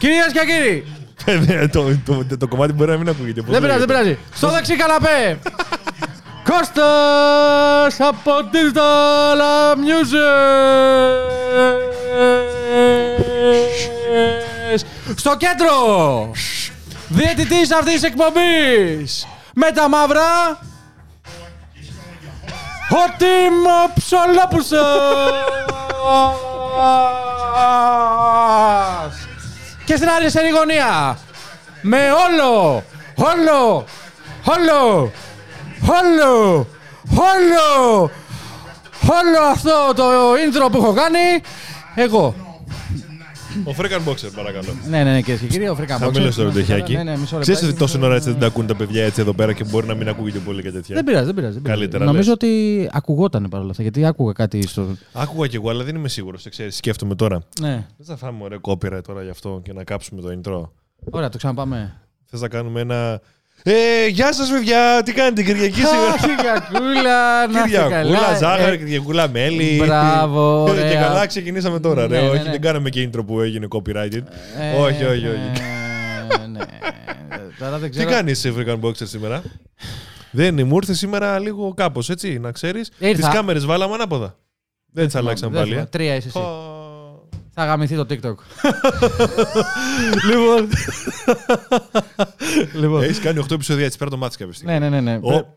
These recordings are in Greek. Κυρίες και κύριοι! Το κομμάτι μπορεί να μην ακούγεται. Δεν πειράζει, δεν πειράζει. Στο δεξί καναπέ! Κώστας από Digital Amusers! Στο κέντρο! Διαιτητής αυτής της εκπομπής! Με τα μαύρα! Ο Τίμ Ψολόπουσος! Και στην αριστερή γωνία, με όλο αυτό το intro που έχω κάνει, εγώ. Ο Freak Unboxer, παρακαλώ. Ναι, κυρίες και κύριοι, ο Freak Unboxer. Θα μιλήσω τώρα το τεχιάκι. Ξέρεις ότι τόση ώρα έτσι δεν τα ακούν τα παιδιά έτσι εδώ πέρα και μπορεί να μην ακούγεται πολύ και τέτοια. Δεν πειράζει. Καλύτερα. Νομίζω ότι ακουγόταν παρόλα αυτά, γιατί άκουγα κάτι στο. Άκουγα κι εγώ, αλλά δεν είμαι σίγουρος. Ξέρεις, σκέφτομαι τώρα. Ναι. Δεν θα φάμε ωραία κόπιρα τώρα γι' αυτό και να κάψουμε το intro. Ωραία, το ξαναπάμε. Θες να κάνουμε ένα. Γεια σας, παιδιά! Τι κάνετε την Κυριακή σήμερα? Κυριακούλα, Κυριακούλα, ζάχαρη, Κυριακούλα, μέλι. Μπράβο. Και καλά, ξεκινήσαμε τώρα. Όχι, δεν κάναμε και intro που έγινε copyrighted. Όχι. Τι κάνεις, Freak Unboxer, σήμερα? Δεν μου ήρθε σήμερα λίγο κάπως, έτσι, να ξέρεις. Τις κάμερες βάλαμε ανάποδα. Δεν τις αλλάξαμε πάλι. Τρία είσαι εσύ. Θα γαμηθεί το TikTok. Λοιπόν. Έχεις κάνει 8 επεισόδια έτσι πέρα το μάτι κάποια στιγμή.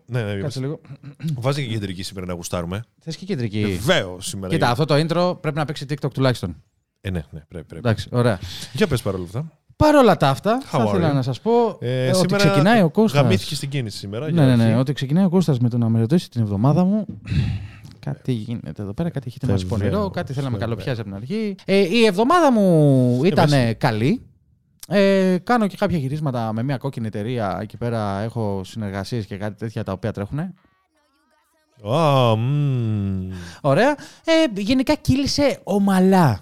Ναι. Κάτσε λίγο. Βάζει και κεντρική σήμερα να γουστάρουμε. Θες και κεντρική. Βεβαίως σήμερα. Κοίτα, αυτό το intro πρέπει να παίξει TikTok τουλάχιστον. Ναι, πρέπει. Εντάξει, ωραία. Για πες παρόλα αυτά. Παρόλα τα αυτά, θα ήθελα να σας πω ότι ξεκινάει ο Κώστας. Γαμήθηκε στην κίνηση σήμερα. Ναι, ότι ξεκινάει ο Κώστας με το να με ρωτήσει την εβδομάδα μου. Κάτι γίνεται εδώ πέρα, κάτι έχετε μας πονηρό, κάτι θέλαμε καλοπιάζει από την αρχή. Η εβδομάδα μου ήταν καλή. Κάνω και κάποια γυρίσματα με μια κόκκινη εταιρεία. Εκεί πέρα έχω συνεργασίες και κάτι τέτοια τα οποία τρέχουνε. Ωραία. Γενικά κύλησε ομαλά.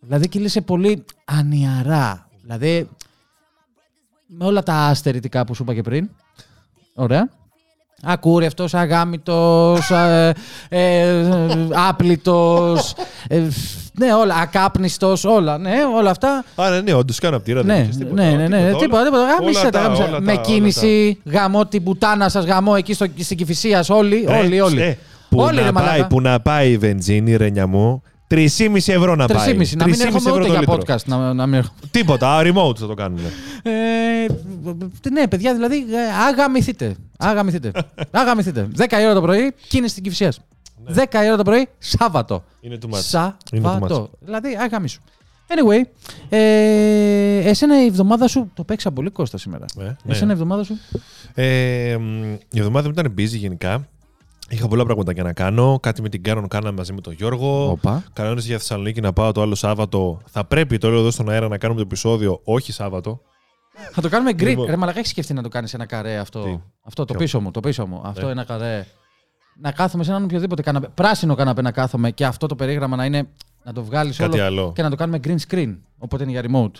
Δηλαδή κύλησε πολύ ανιαρά. Δηλαδή με όλα τα αστερητικά που σου είπα και πριν. Ωραία. Ακούρευτος, αγάμητος, άπλητος, ναι, όλα, ακάπνιστος, όλα, ναι, όλα αυτά. Άρα, ναι, όντως κάνω απ' τη ραντεβού. Ναι, τίποτα. Γάμισε τα, γάμισε. Με κίνηση, γαμώ την πουτάνα σας, γαμώ εκεί στην Κηφισίας, όλοι. Που να πάει η βενζίνη, ρενιά μου. 3,5 ευρώ να πάει. 3,5, να μην έρχομαι ούτε για podcast. Τίποτα, remote θα το κάνουμε. Ναι, παιδιά, δηλαδή, αγαμηθείτε. 10 η ώρα το πρωί, κίνηση στην Κηφισίας. 10 η ώρα το πρωί, Σάββατο. Είναι του μάτς. Σάββατο. Δηλαδή, αγαμίσου. Anyway, εσένα η εβδομάδα σου, το παίξα πολύ Κώστα σήμερα. Εσένα η εβδομάδα σου. Η εβδομάδα μου ήταν busy γενικά. Είχα πολλά πράγματα για να κάνω. Κάτι με την Κάρον κάναμε μαζί με τον Γιώργο. Κανόνες για Θεσσαλονίκη να πάω το άλλο Σάββατο. Θα πρέπει, το λέω εδώ στον αέρα, να κάνουμε το επεισόδιο, όχι Σάββατο. Θα το κάνουμε γκρι. Ρε μαλακά, έχεις σκεφτεί να το κάνεις ένα καρέ αυτό? Αυτό το πίσω μου, το πίσω μου. Αυτό ένα καρέ. Να κάθομαι σε έναν οποιοδήποτε καναπέ. Πράσινο καναπέ να κάθομαι και αυτό το περίγραμμα να είναι. Να το βγάλεις όλο άλλο. Και να το κάνουμε green screen. Οπότε είναι για remote.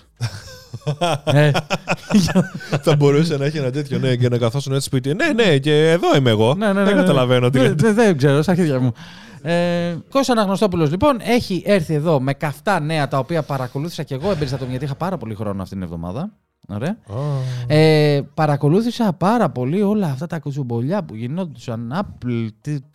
Θα μπορούσε να έχει ένα τέτοιο, ναι, και να καθόσουν έτσι σπίτι. Ναι, και εδώ είμαι εγώ. Δεν καταλαβαίνω. Δεν ξέρω, στα αρχίδια μου. Κώστα Αναγνωστόπουλος, λοιπόν, έχει έρθει εδώ με καυτά νέα τα οποία παρακολούθησα και εγώ εμπεριστατωμένα, γιατί είχα πάρα πολύ χρόνο αυτήν την εβδομάδα. Ωραία. Παρακολούθησα πάρα πολύ όλα αυτά τα κουτσουμπολιά που γινόντουσαν. Apple,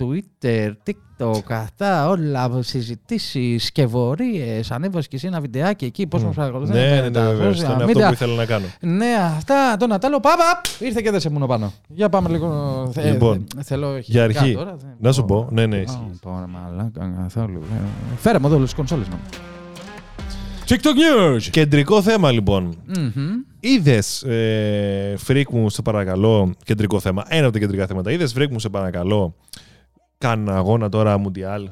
Twitter, TikTok, αυτά όλα. Συζητήσεις, σκευωρίες. Ανέβασε και εσύ ένα βιντεάκι εκεί. Πώς μας παρακολουθούν. Ναι, βεβαίως. Αυτό που ήθελα να κάνω. Ναι, αυτά. Τον Ατάλο. Πάπα! Ήρθε και δεν σε μουνο πάνω. Για πάμε λίγο. Λοιπόν, για αρχή. Να σου πω. Ναι. Φέρε μου εδώ όλες τις κονσόλες μου. TikTok News! Κεντρικό θέμα, λοιπόν. Είδες, Freak μου, σε παρακαλώ, κεντρικό θέμα. Ένα από τα κεντρικά θέματα. Είδες, Freak μου, σε παρακαλώ, κάνω αγώνα τώρα Μουντιάλ.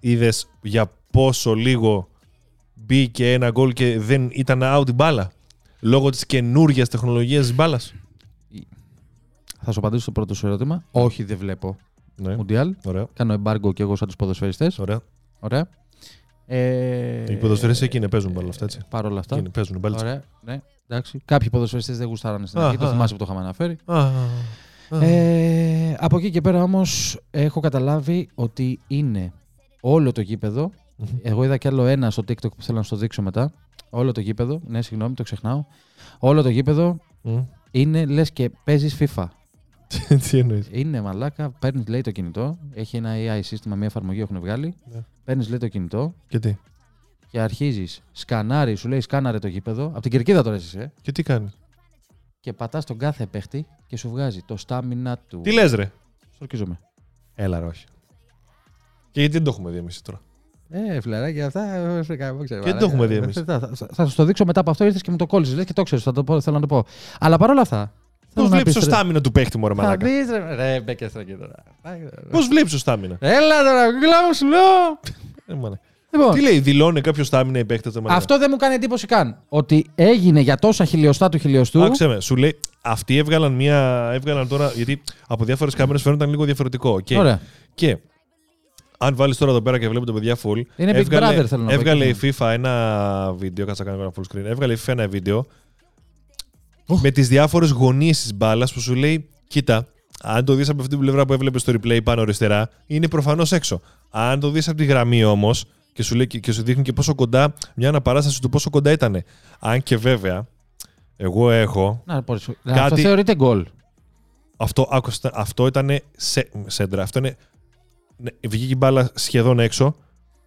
Είδες για πόσο λίγο μπήκε ένα γκολ και δεν ήταν out η μπάλα. Λόγω της καινούργιας τεχνολογίας της μπάλας. Θα σου απαντήσω στο πρώτο σου ερώτημα. Όχι, δεν βλέπω Μουντιάλ. Κάνω εμπάργκο και εγώ σαν τους ποδοσφαιριστές. Ωραία. Οι ποδοσφαιριστές εκείνοι παίζουν παρόλα αυτά, έτσι. Παρόλα αυτά. Εκείνοι παίζουν μπαλίτσα. Ωραία, ναι, εντάξει. Κάποιοι ποδοσφαιριστές δεν γουστάρανε στην αρχή, το θυμάσαι που το είχαμε αναφέρει. Από εκεί και πέρα όμως έχω καταλάβει ότι είναι όλο το γήπεδο. Εγώ είδα κι άλλο ένα στο TikTok που θέλω να σου το δείξω μετά. Όλο το γήπεδο, ναι, συγγνώμη, το ξεχνάω. Όλο το γήπεδο είναι λες και παίζεις FIFA. Τι εννοείς? Είναι μαλάκα, παίρνεις λέει το κινητό, έχει ένα AI σύστημα, μια εφαρμογή έχουν βγάλει. Yeah. Παίρνεις λέει το κινητό. Και τι? Και αρχίζεις, σκανάρει, σου λέει σκάναρε το γήπεδο. Από την κερκίδα τώρα εσύ. Και τι κάνει? Και πατάς τον κάθε παίχτη και σου βγάζει το στάμινα του. Τι λες ρε? Στορκίζομαι. Έλα ρε όχι. Και γιατί δεν το έχουμε δει εμείς τώρα? Φιλαράκια αυτά, και δεν το έχουμε δει εμείς. Θα σου το δείξω μετά από αυτό, ήρθες και μου το κόλλησες. Λες και το ξέρεις, θέλω να το πω. Αλλά παρόλα αυτά. Πώς βλέπεις το στάμινα του παίχτη μου, ρε μαλάκα? Ρε, μπέκες ρε και τώρα. Πώς βλέπεις το στάμινα? Έλα τώρα, κλάμα μου σου λέω. Λοιπόν, τι λέει, δηλώνει κάποιο στάμινα η παίχτη του? Αυτό δεν μου κάνει εντύπωση καν. Ότι έγινε για τόσα χιλιοστά του χιλιοστού. Άκουσε με, σου λέει, αυτοί έβγαλαν μία. Έβγαλαν τώρα, γιατί από διάφορες κάμερες φαίνονταν λίγο διαφορετικό. Και αν βάλεις τώρα εδώ πέρα και βλέπετε παιδιά full. Είναι Big Brother, θέλω να πω. Έβγαλε η FIFA ένα βίντεο. Κάτσε να κάνω ένα full screen. Έβγαλε η FIFA ένα βίντεο με τις διάφορες γωνίες της μπάλας που σου λέει, κοίτα, αν το δεις από αυτή την πλευρά που έβλεπες στο replay πάνω αριστερά, είναι προφανώς έξω. Αν το δεις από τη γραμμή όμως, και σου λέει, και σου δείχνει και πόσο κοντά, μια αναπαράσταση του πόσο κοντά ήτανε. Αν και βέβαια, εγώ έχω. Αυτό θεωρείται γκολ. Αυτό ήταν σέντρα. Αυτό είναι. Βγήκε η μπάλα σχεδόν έξω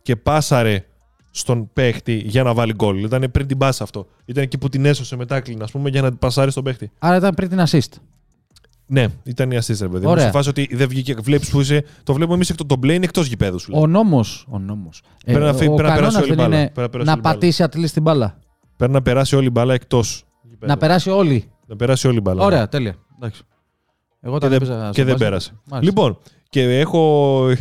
και πάσαρε στον παίχτη για να βάλει γκολ. Ήταν πριν την πάσα αυτό. Ήταν εκεί που την έσωσε μετά κλιν, ας πούμε, για να την πασάρει στον παίχτη. Άρα ήταν πριν την assist. Ναι, ήταν η assist, ρε παιδί. Ωραία. Σε φάση ότι δεν βγήκε, βλέπεις που είσαι. Το βλέπουμε εμείς το play, είναι εκτός γηπέδου σου. Ο νόμος. Πρέπει να περάσει όλη η μπάλα. Να πατήσει ατλής την μπάλα. Πρέπει να περάσει όλη η μπάλα εκτός. Να περάσει όλη. Ωραία, τέλεια. Εντάξει. Εγώ τα έπαιζα. Και δεν πέρασε. Λοιπόν. Και έχω.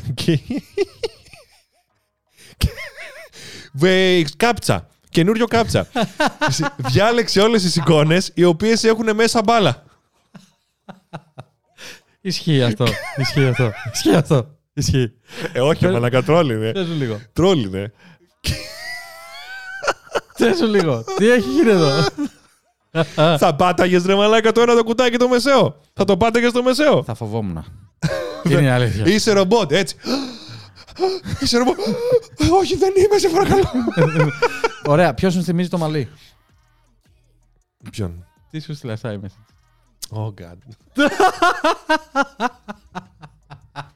Κάπτσα. Καινούριο κάπτσα. Διάλεξε όλες τις εικόνες οι οποίες έχουν μέσα μπάλα. Ισχύει αυτό. Ισχύει. Όχι, μαλάκα, τρόλινε. Τρόλινε. Τρέσου λίγο. Τι έχει γίνει εδώ? Θα πάταγες ρε μαλάκα το ένα το κουτάκι το μεσαίο? Θα το πάταγες το μεσαίο? Θα φοβόμουν. Είναι αλήθεια. Είσαι ρομπότ, έτσι. Είσαι ρομπότ. Όχι, δεν είμαι, σε παρακαλώ. Ωραία, ποιος σου θυμίζει το μαλλί? Ποιον? Τι σου στυλασά είμαι? Oh God.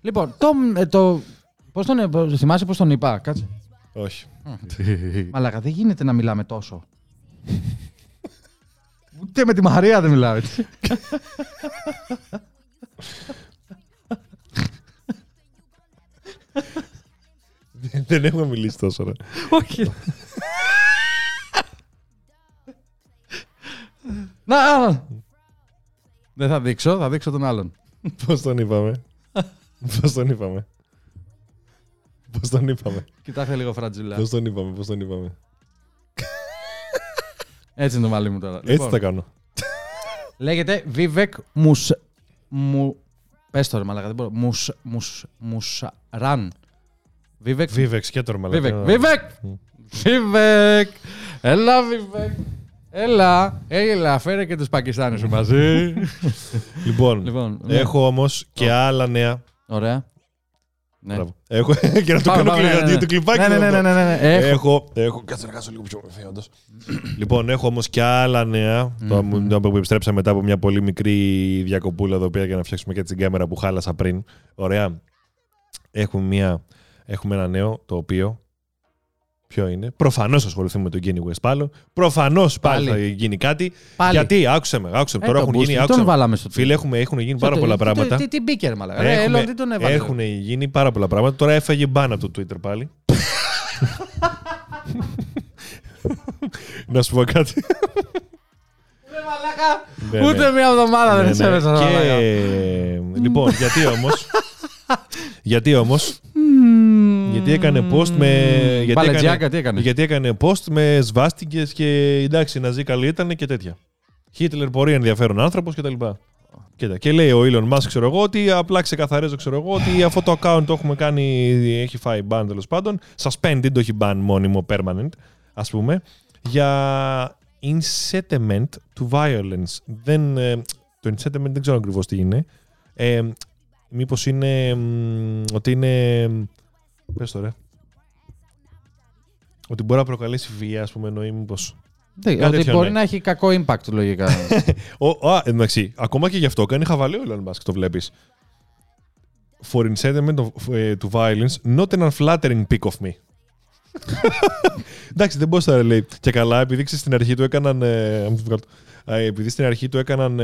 Λοιπόν, θυμάσαι πώς τον είπα? Κάτσε. Όχι. Μαλάκα, δεν γίνεται να μιλάμε τόσο. Ούτε με τη Μαρία δεν μιλάω έτσι. Δεν έχουμε μιλήσει τόσο. Όχι. Να! Δεν θα δείξω, θα δείξω τον άλλον. Πώς τον είπαμε. Κοιτάξτε λίγο φραντζουλά. Πώς τον είπαμε. Έτσι είναι το μαλλί μου τώρα. Έτσι θα κάνω. Λέγεται Vivek Ramaswamy. Πες τώρα, μαλάκα, δεν μπορώ. Μουσαράν. Vivek, σκέτο, μαλάκα. Vivek! Έλα, Vivek. Έλα, φέρε και τους Πακιστάνιους σου μαζί. Λοιπόν, έχω όμως και άλλα νέα. Ωραία. Ναι. Έχω και να το κάνω το κλιπάκι. Ναι. Έχω. Κάτσε να κάτσω λίγο πιο μεθέα, όντως. Λοιπόν, έχω όμως και άλλα νέα. Το που επιστρέψα μετά από μια πολύ μικρή διακοπούλα εδώ πέρα για να φτιάξουμε και την κάμερα που χάλασα πριν. Ωραία. Έχουμε ένα νέο το οποίο. Ποιο είναι? Προφανώς ασχοληθούμε με τον Kanye West πάλι. Προφανώς πάλι θα γίνει κάτι. Πάλι. Γιατί άκουσε με. Τώρα έχουν γίνει. Φίλε, έχουν γίνει πάρα πολλά πράγματα. Τι μπήκε, μαλάκα. Έχουν γίνει πάρα πολλά πράγματα. Τώρα έφαγε μπαν από το Twitter πάλι. Να σου πω κάτι. Ρε μαλάκα. Ούτε μία εβδομάδα δεν σε έβεσαι. Λοιπόν, γιατί όμως. Γιατί έκανε post με. Balenciaga, τι έκανε? Γιατί έκανε post με σβάστικες και εντάξει, να ζει καλή ήταν και τέτοια. Χίτλερ μπορεί ενδιαφέρον άνθρωπος κτλ. Κοίτα, και λέει ο Elon Musk, ξέρω εγώ, ότι απλά ξεκαθαρίζω, ότι αυτό το account το έχουμε κάνει, έχει φάει ban τέλος πάντων. Suspend, δεν το έχει ban μόνιμο, permanent, ας πούμε. Για incitement to violence. Το incitement δεν ξέρω ακριβώς τι είναι. Μήπως είναι ότι είναι. Πες το ρε. Ότι μπορεί να προκαλέσει βία, ας πούμε, εννοεί μήπως. Ότι μπορεί να έχει κακό impact λογικά. Εντάξει, ακόμα και γι' αυτό κάνει χαβαλέ ο Elon Musk, το βλέπεις. For incitement to violence, not an unflattering pick of me. Εντάξει, δεν μπορούσα να λέει. Και καλά, επειδή στην αρχή του έκαναν. Επειδή στην αρχή του έκαναν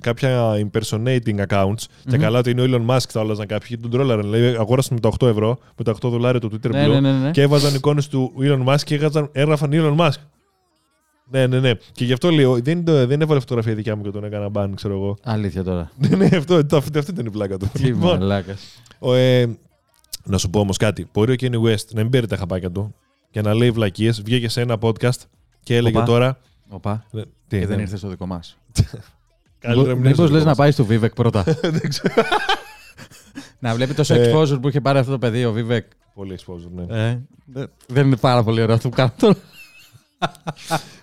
κάποια impersonating accounts, και καλά ότι είναι ο Elon Musk, θα όλαζαν κάποιοι και τον τρόλαραν. Δηλαδή, αγόρασαν με τα $8, με τα $8 το Twitter Blue, και έβαζαν εικόνες του Elon Musk και έγραφαν Elon Musk. Ναι. Και γι' αυτό λέω, δεν έβαλε φωτογραφία δικιά μου και τον έκανα μπαν, ξέρω εγώ. Αλήθεια τώρα. Ναι, αυτή ήταν η πλάκα του. Τι μαλάκα. Να σου πω όμως κάτι. Μπορεί ο Kanye West να μην παίρνει τα χαπάκια του και να λέει βλακίες. Βγήκε σε ένα podcast και έλεγε τώρα. Οπα. Και δεν ήρθε στο δικό μας. Μήπως λες να πάει στο Vivek πρώτα. Να βλέπει τόσο exposure που είχε πάρει αυτό το παιδί ο Vivek. Πολύ exposure, ναι. Δεν είναι πάρα πολύ ωραίο αυτό που κάνω τώρα.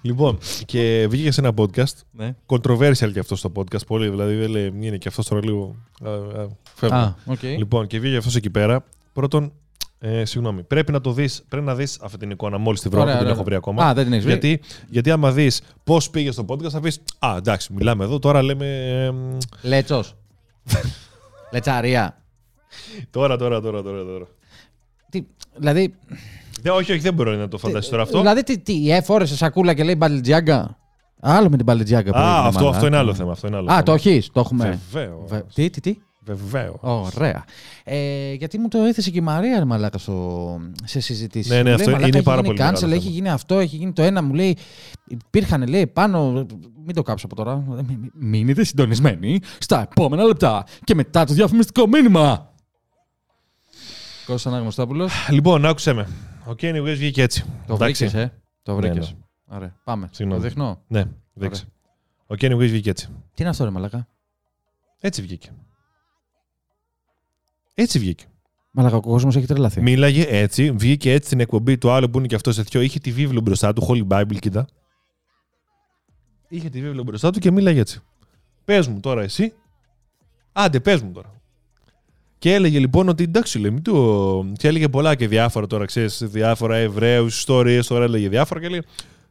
Λοιπόν, και βγήκε σε ένα podcast. Ναι. Controversial και αυτό στο podcast. Πολύ, δηλαδή είναι και αυτό τώρα λίγο. Okay. Λοιπόν, και βγήκε αυτό εκεί πέρα. Πρώτον, συγγνώμη, πρέπει να το δεις. Πρέπει να δεις αυτή την εικόνα μόλις τη βρω. Δεν την έχω βρει ακόμα. Α, δεν την έχεις βρει. Γιατί άμα δεις πώς πήγε στο podcast, θα πεις α, εντάξει, μιλάμε εδώ. Τώρα λέμε. Λέτσος. Λετσαρία. Τώρα. Δηλαδή. Όχι, δεν μπορεί να το φανταστεί τώρα αυτό. Δηλαδή, τι έφορεσε σακούλα και λέει Balenciaga. Άλλο με την Balenciaga. Α, αυτό είναι άλλο θέμα. Α, το έχει, το έχουμε. Βεβαίω. Τι. Βεβαίω. Ωραία. Γιατί μου το έθεσε και η Μαρία, μαλάκα, σε συζητήσεις. Ναι, αυτό είναι πάρα πολύ μεγάλο. Έχει γίνει αυτό, έχει γίνει το ένα. Μου λέει, υπήρχαν, λέει, πάνω. Μην το κάψω από τώρα. Μείνετε συντονισμένοι στα επόμενα λεπτά και μετά το διαφημιστικό μήνυμα. Κώστα Αναγνωστόπουλος. Λοιπόν, άκουσέ με. Ο Kanye West βγήκε έτσι. Το βρήκες, Το βρήκες. Ναι. Ωραία, πάμε. Συγγνώμη. Το δείχνω. Ναι, δείξε. Ο Kanye West βγήκε έτσι. Τι είναι αυτό, ρε μαλάκα. Έτσι βγήκε. Μαλάκα, ο κόσμος έχει τρελαθεί. Μίλαγε έτσι, βγήκε έτσι στην εκπομπή του άλλου που είναι και αυτός εθιό. Είχε τη βίβλο μπροστά του, Holy Bible, κοίτα. Είχε τη βίβλο μπροστά του και μίλαγε έτσι. Πες μου τώρα εσύ. Άντε, πες μου τώρα. Και έλεγε λοιπόν ότι εντάξει, λέει, και έλεγε πολλά και διάφορα τώρα, ξέρεις, διάφορα Εβραίους, ιστορίες, τώρα έλεγε διάφορα και λέει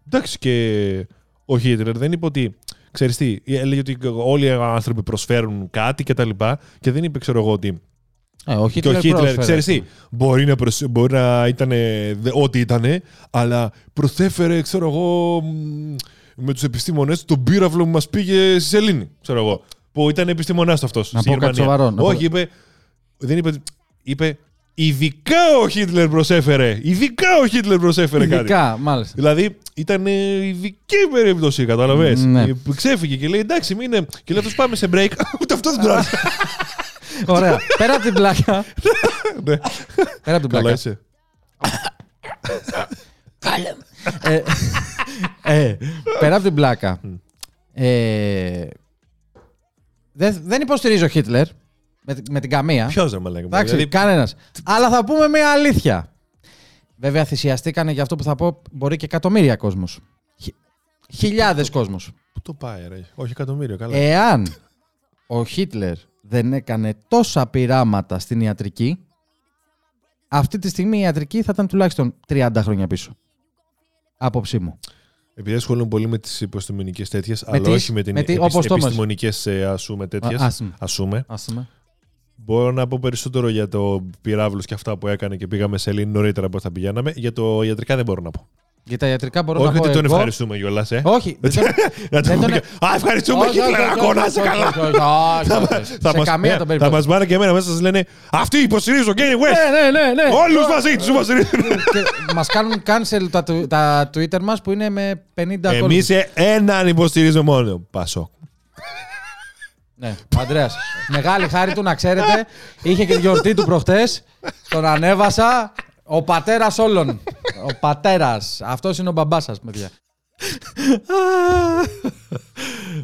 εντάξει, και ο Χίτλερ δεν είπε ότι, ξέρεις τι, έλεγε ότι όλοι οι άνθρωποι προσφέρουν κάτι και τα λοιπά και δεν είπε, ξέρω εγώ, ότι και ο Χίτλερ, ξέρεις τι, μπορεί να ήταν ό,τι ήταν, αλλά προσέφερε, ξέρω εγώ, με τους επιστήμονες τον πύραυλο που μας πήγε στη Σελήνη, ξέρω εγώ, που ήταν επιστήμονας αυτός. Να πω κάτι σοβαρό. Όχι, είπε. Δεν είπε, ειδικά ο Χίτλερ προσέφερε. Ειδικά, μάλιστα. Δηλαδή, ήταν ειδική περίπτωση, καταλαβες. Ναι. Ξέφυγε και λέει, εντάξει, μην είναι. Και λέει, αυτός πάμε σε break. Ούτε αυτό δεν πράγμα. Ωραία. Πέρα από την πλάκα. Καλά είσαι. Πέρα από την πλάκα. Δεν υποστηρίζω ο Χίτλερ. Με την καμία. Ποιος δεν με λέγει. Εντάξει, δηλαδή, κανένας. Αλλά θα πούμε μια αλήθεια. Βέβαια, θυσιαστήκανε για αυτό που θα πω, μπορεί και εκατομμύρια κόσμος. Χιλιάδες κόσμος. Πού το πάει, ρε. Όχι εκατομμύριο, καλά. Εάν ο Χίτλερ δεν έκανε τόσα πειράματα στην ιατρική, αυτή τη στιγμή η ιατρική θα ήταν τουλάχιστον 30 χρόνια πίσω. Απόψη μου. Επειδή ασχολούν πολύ με τις υποστημονικές τέτοιες, αλλά όχι με τις επιστημονικές ασούμε. Μπορώ να πω περισσότερο για το πυράβλους και αυτά που έκανε και πήγαμε σε Ελλήνη νωρίτερα που θα πηγαίναμε. Για το ιατρικά δεν μπορώ να πω. Για τα ιατρικά μπορώ να πω. Όχι, δεν τον ευχαριστούμε κιόλα. Όχι. Α, ευχαριστούμε, Χίτλερ, να σε καλά. Σε καμία περίπτωση. Θα μας πάνε και εμένα μέσα, σας λένε αυτοί υποστηρίζουν τον Kanye West. Ναι. Όλους μαζί τους υποστηρίζουν. Μας κάνουν cancel τα Twitter μας που είναι με 50 ακόλουθους. Εμείς έναν υποστηρίζουμε μόνο. Πασό. Ναι, ο Ανδρέας. Μεγάλη χάρη του, να ξέρετε. Είχε και γιορτή του προχτές. Τον ανέβασα. Ο πατέρας όλων. Ο πατέρας. Αυτός είναι ο μπαμπάς σας, παιδιά.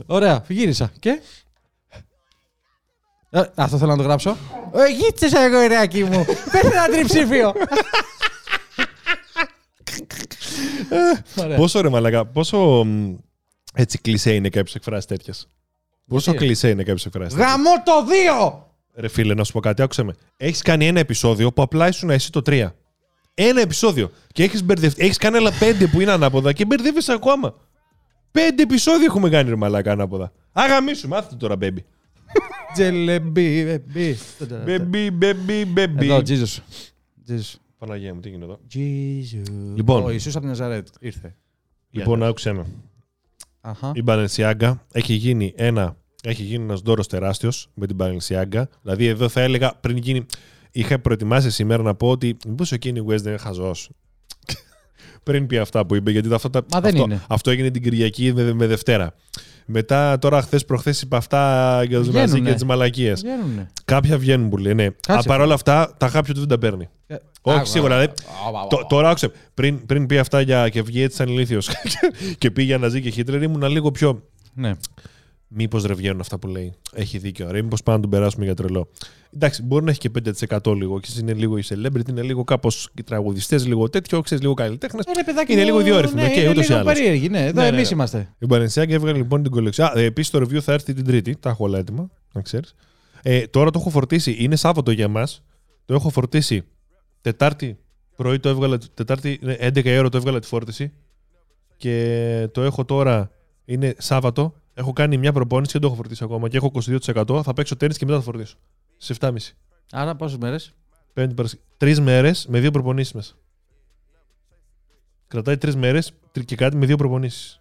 Ωραία, γύρισα. Και. Αυτό θέλω να το γράψω. Γίτσε εγώ, Ιρεάκι μου. Πες ένα τριψήφιο. Πόσο ρε μαλακά, πόσο έτσι κλισέ είναι κάποιες εκφράσεις τέτοιες. Γαμώ το 2! Ρε φίλε, να σου πω κάτι, άκουσε με. Έχεις κάνει ένα επεισόδιο που απλά ήσουν εσύ το 3. Ένα επεισόδιο. Και έχεις κάνει άλλα 5 που είναι ανάποδα και μπερδεύεσαι ακόμα. 5 επεισόδια έχουμε κάνει ρε μαλάκα ανάποδα. Αγαμίσουμε, άφητε τώρα baby. Τζελεμπί, baby. Baby. Εδώ, Jesus. Παναγία μου, τι γίνεται εδώ. Jesus. Λοιπόν. Ο Ιησούς από τη Ναζαρέτ ήρθε. Λοιπόν, άκουσε με. Η Balenciaga έχει γίνει ένας δώρος τεράστιος με την Balenciaga. Δηλαδή, εδώ θα έλεγα πριν γίνει. Είχα προετοιμάσει σήμερα να πω ότι μήπως ο Kanye West δεν είναι χαζός. Πριν πει αυτά που είπε, γιατί αυτό έγινε την Κυριακή με Δευτέρα. Μετά, τώρα, χθες-προχθές είπα αυτά για τους μαζί και τις μαλακίες. Κάποια βγαίνουν που λέει, ναι. Παρ' όλα αυτά, τα χάπια του δεν τα παίρνει. Όχι, σίγουρα. Τώρα, άκουσε, πριν πει αυτά και βγει έτσι σαν ηλίθιος και πει για Ναζί και Χίτλερ, ήμουν λίγο πιο. Μήπως ρε βγαίνουν αυτά που λέει. Έχει δίκιο. Ρε, μήπως πάμε να τον περάσουμε για τρελό. Εντάξει, μπορεί να έχει και 5% λίγο. Και είναι λίγο οι celebrity, είναι λίγο κάπως οι τραγουδιστές, λίγο τέτοιο, ξέρεις, λίγο καλλιτέχνες. Είναι λίγο ιδιόρυθμοι. Ναι, okay, είναι λίγο περίεργοι. Ναι, εδώ εμείς είμαστε. Η Balenciaga έβγαλε λοιπόν την κολεξιά. Επίσης το review θα έρθει την Τρίτη. Τα έχω όλα έτοιμα, να ξέρεις. Τώρα το έχω φορτίσει. Είναι Σάββατο για μας. Το έχω φορτίσει. Τετάρτη πρωί το έβγαλα. Τετάρτη 11 η ώρα το έβγαλα τη φόρτιση. Και το έχω τώρα. Είναι Σάββατο. Έχω κάνει μια προπόνηση και δεν το έχω φορτίσει ακόμα. Και έχω 22%. Θα παίξω τέννις και μετά θα φορτίσω. Σε 7,5. Άρα πόσες μέρες? 3 μέρες με 2 προπονήσεις μέσα. Κρατάει 3 μέρες και κάτι με 2 προπονήσεις.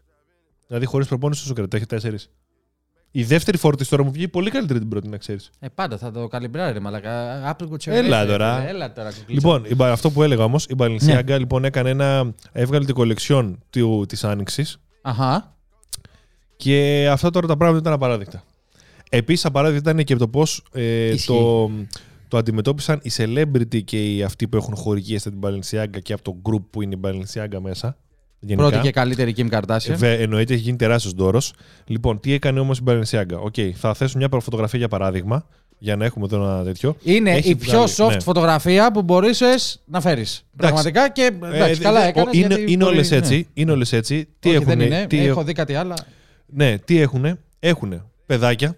Δηλαδή χωρίς προπόνηση όσο κρατάει, έχει 4. Η δεύτερη φόρτιση τώρα μου βγήκε πολύ καλύτερη την πρώτη, να ξέρεις. Πάντα θα το καλυμπράρει, μαλάκα. Apple Watch. Έλα τώρα. Λοιπόν, αυτό που έλεγα όμως, η Balenciaga λοιπόν έβγαλε την κολεξιόν της Άνοιξης. Αχα. Και αυτά τώρα τα πράγματα ήταν απαράδεκτα. Επίσης, απαράδεκτα ήταν και το πώς το αντιμετώπισαν οι celebrity και οι αυτοί που έχουν χορηγίες από την Balenciaga και από το group που είναι η Balenciaga μέσα. Γενικά. Πρώτη και καλύτερη Kim Kardashian. Εννοείται, έχει γίνει τεράστιος δώρος. Λοιπόν, τι έκανε όμως η Balenciaga. Θα θέσω μια φωτογραφία για παράδειγμα, για να έχουμε εδώ ένα τέτοιο. Είναι έχει η πιο soft φωτογραφία που μπορείς να φέρεις. Πραγματικά και καλά έκανες. Είναι όλες έτσι. Έχω δει κάτι άλλο. Ναι, τι έχουνε. Έχουνε παιδάκια.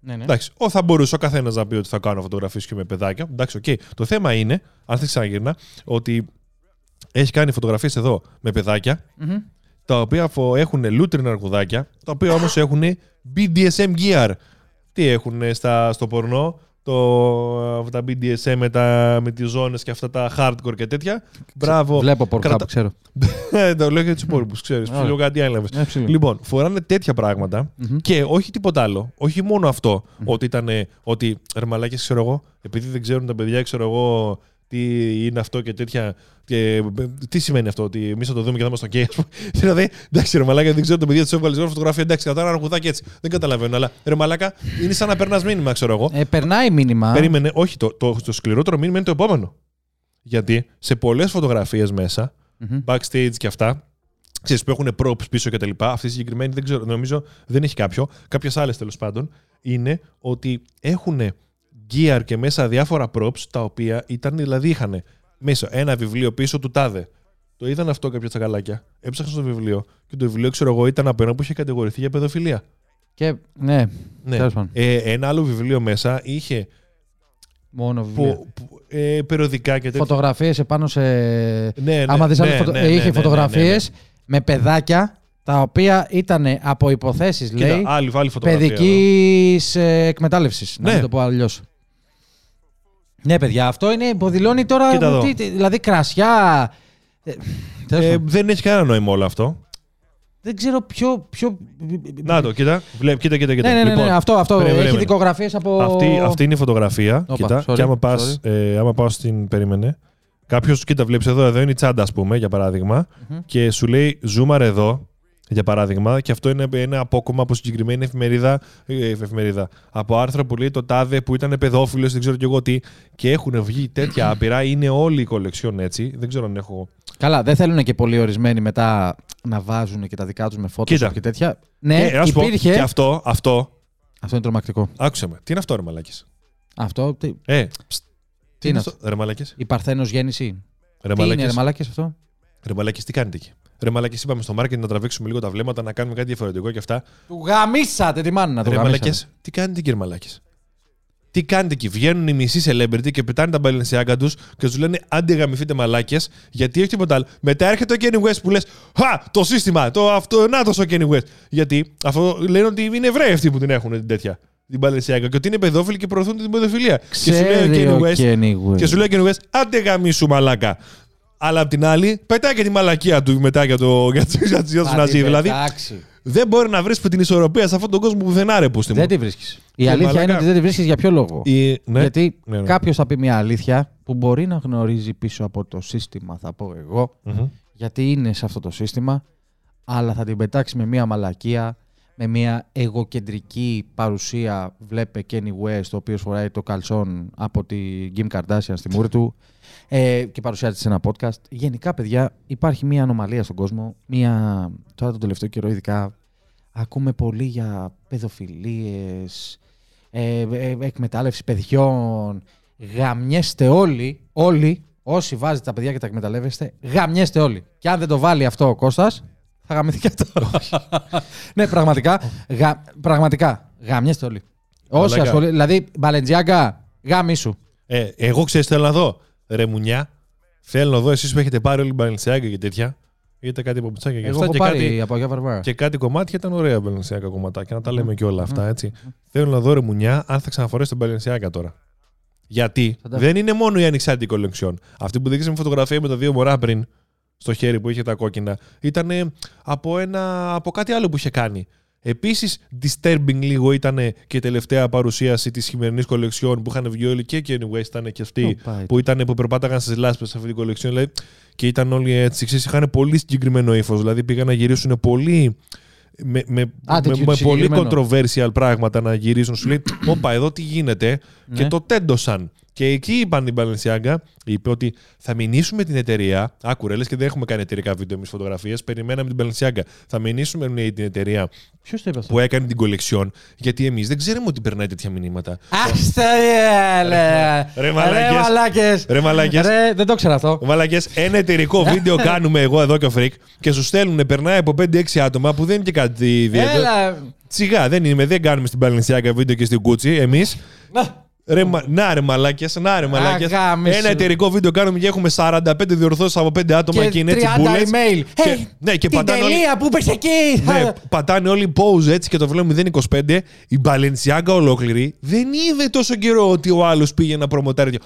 Ναι. Εντάξει, θα μπορούσε ο καθένας να πει ότι θα κάνω φωτογραφίες και με παιδάκια. Εντάξει, okay. Το θέμα είναι, αν θες ξαναγυρνά, ότι έχει κάνει φωτογραφίες εδώ με παιδάκια, τα οποία έχουν λούτρινα αργουδάκια, τα οποία όμως έχουν BDSM gear. Τι έχουν στο πορνό, τα BDSM με τις ζώνες και αυτά τα hardcore και τέτοια. Μπράβο. Βλέπω πορνό, ξέρω. Το λέω για τους υπόλοιπους, ξέρεις. Ψηλό κάτι άλλο. Λοιπόν, φοράνε τέτοια πράγματα και όχι τίποτα άλλο. Όχι μόνο αυτό ότι ήταν ότι ρεμαλάκες, ξέρω εγώ, επειδή δεν ξέρουν τα παιδιά, ξέρω εγώ, τι είναι αυτό και τέτοια. Και τι σημαίνει αυτό, ότι εμείς θα το δούμε και θα είμαστε ok. Δηλαδή, εντάξει, ρε μαλάκα, δεν ξέρω το παιδί, του έβγαλε φωτογραφία. Εντάξει, κατά ένα αργουδάκι έτσι. Δεν καταλαβαίνω, αλλά ρε μαλάκα, είναι σαν να περνάς μήνυμα, ξέρω εγώ. Περνάει μήνυμα. Περίμενε, όχι, το σκληρότερο μήνυμα είναι το επόμενο. Γιατί σε πολλές φωτογραφίες μέσα, backstage και αυτά, ξέρεις που έχουν props πίσω κτλ. Αυτή η συγκεκριμένη δεν ξέρω, νομίζω δεν έχει κάποιο. Κάποιες άλλες τέλος πάντων, είναι ότι έχουν gear και μέσα διάφορα props, τα οποία ήταν, δηλαδή είχαν μέσα ένα βιβλίο πίσω του τάδε. Το είδαν αυτό κάποια τσακαλάκια. Έψαχναν στο βιβλίο και το βιβλίο, ξέρω εγώ, ήταν απέναντι που είχε κατηγορηθεί για παιδοφιλία. Και ναι. Ένα άλλο βιβλίο μέσα είχε. Μόνο βιβλίο. Περιοδικά και τέτοια. Φωτογραφίες επάνω σε. Ναι. Άμα δεις, είχε φωτογραφίες με παιδάκια. Τα οποία ήταν από υποθέσεις, λέει, παιδικής εκμετάλλευσης. Να μην το πω αλλιώς. Ναι, παιδιά, αυτό είναι. Υποδηλώνει τώρα. Δηλαδή, κρασιά. Δεν έχει κανένα νόημα όλο αυτό. Δεν ξέρω ποιο. Να το, κοίτα. Κοίτα. Ναι, αυτό. Έχει δικογραφίες από. Αυτή είναι η φωτογραφία. Κοίτα. Και άμα πας στην. Περίμενε. Κάποιος, κοίτα, βλέπεις εδώ είναι η τσάντα, ας πούμε, για παράδειγμα. Και σου λέει, ζούμαρε εδώ. Για παράδειγμα, και αυτό είναι ένα απόκομμα από συγκεκριμένη εφημερίδα. Από άρθρο που λέει το τάδε που ήταν παιδόφιλος, δεν ξέρω κι εγώ τι. Και έχουν βγει τέτοια άπειρα, είναι όλη η κολεξιόν έτσι. Δεν ξέρω αν έχω. Καλά, δεν θέλουν και πολλοί ορισμένοι μετά να βάζουν και τα δικά τους με φώτο και τέτοια. Ναι, υπήρχε. Και αυτό. Αυτό είναι τρομακτικό. Άκουσε με. Τι είναι αυτό, ρε μαλάκες. Αυτό. Τι είναι αυτό, ρε μαλάκες. Η Παρθένος γέννηση. Τι είναι, ρε μαλάκες αυτό. Ρε μαλάκες, τι κάνετε εκεί. Ρε μαλάκες, είπαμε στο marketing να τραβήξουμε λίγο τα βλέμματα, να κάνουμε κάτι διαφορετικό και αυτά. Του γαμίσατε τη μάνα του. Ρε μαλάκες, τι κάνετε κύριε μαλάκες. Τι κάνετε εκεί? Βγαίνουν οι μισοί celebrity και πετάνε τα Balenciaga τους και τους λένε άντε γαμηθείτε μαλάκες, γιατί έχει τίποτα άλλο. Μετά έρχεται ο Kanye West που λες «Χα! Το σύστημα! Το αυτό, να το ο Kanye West». Γιατί αυτό λένε ότι είναι Εβραίοι αυτοί που την έχουν την τέτοια. Την Balenciaga και ότι είναι παιδόφιλοι και προωθούν την παιδοφιλία. Ξέρει και σου λέει ο Kanye West «Άντε γαμίσου μαλάκα». Αλλά απ' την άλλη, πετάει και τη μαλακία του μετά για το Ναζί. Δηλαδή, δεν μπορεί να βρεις την ισορροπία σε αυτόν τον κόσμο πουθενά, ρε πούστη μου. Δεν τη βρίσκεις. Η αλήθεια είναι ότι δεν τη βρίσκεις για ποιο λόγο. Ναι. Γιατί κάποιος θα πει μια αλήθεια που μπορεί να γνωρίζει πίσω από το σύστημα, θα πω εγώ, γιατί είναι σε αυτό το σύστημα, αλλά θα την πετάξει με μια μαλακία, με μια εγωκεντρική παρουσία. Βλέπε Kanye West, ο οποίος φοράει το καλσόν από την Kim Kardashian στη μούρη του. Και παρουσιάζεται σε ένα podcast. Γενικά, παιδιά, υπάρχει μια ανομαλία στον κόσμο. Τώρα τον τελευταίο καιρό, ειδικά, ακούμε πολύ για παιδοφιλίες, εκμετάλλευση παιδιών. Γαμιέστε όλοι, όσοι βάζετε τα παιδιά και τα εκμεταλλεύεστε, γαμιέστε όλοι. Και αν δεν το βάλει αυτό ο Κώστας, θα γαμηθεί και αυτό. Ναι, πραγματικά, γαμιέστε όλοι. Όσοι ασχολούνται, δηλαδή, Balenciaga, γαμίσου. Εγώ ξέρεις, θέλω να δω. Ρεμουνιά, θέλω να δω εσείς που έχετε πάρει όλη την Balenciaga και τέτοια. Είδατε κάτι παπουτσάκια και αυτά. Και κάτι, και κάτι κομμάτια ήταν ωραία Balenciaga κομματάκια, να τα λέμε και όλα αυτά. Έτσι. Θέλω να δω ρεμουνιά αν θα ξαναφορέσει την Balenciaga τώρα. Γιατί δεν είναι μόνο η ανοιξάτη κολεξιόν. Αυτή που δείξαμε φωτογραφία με τα δύο μωρά πριν στο χέρι που είχε τα κόκκινα ήταν από κάτι άλλο που είχε κάνει. Επίσης, disturbing λίγο ήταν και η τελευταία παρουσίαση της χειμερινής κολεξιόν που είχαν βγει όλοι και Kanye West ήταν και αυτοί που περπάταγαν στις λάσπες σε αυτή την κολεξιόν. Δηλαδή, και ήταν όλοι έτσι, είχαν πολύ συγκεκριμένο ύφος. Δηλαδή, πήγαν να γυρίσουν πολύ. Με πολύ controversial πράγματα να γυρίσουν. Σου λέει, όπα, εδώ τι γίνεται. Και το τέντωσαν. Και εκεί είπαν η Balenciaga, είπε ότι θα μηνύσουμε την εταιρεία. Άκουρε, λες και δεν έχουμε κάνει εταιρικά βίντεο εμείς φωτογραφίες. Περιμέναμε την Balenciaga. Θα μηνύσουμε την εταιρεία που έκανε την κολεξιόν. Γιατί εμείς δεν ξέρουμε ότι περνάει τέτοια μηνύματα. Ρε μαλάκες. Δεν το ξέρω αυτό. Μαλάκες, ένα εταιρικό βίντεο κάνουμε εγώ εδώ και ο Freak και σου στέλνουν, περνάει από 5-6 άτομα που δεν είναι και κάτι ιδιαίτερο. Τσιγά, δεν κάνουμε στην Balenciaga βίντεο και στην Gucci εμείς. Να ρε μαλάκες. Ένα εταιρικό βίντεο κάνουμε και έχουμε 45 διορθώσεις από 5 άτομα και είναι έτσι μπούλες. Και 30 email. Την τελεία που είπες εκεί. Ναι, πατάνε όλοι pause έτσι και το βλέπουμε 0-25. Η Balenciaga ολόκληρη δεν είδε τόσο καιρό ότι ο άλλος πήγε να προμοτάρει.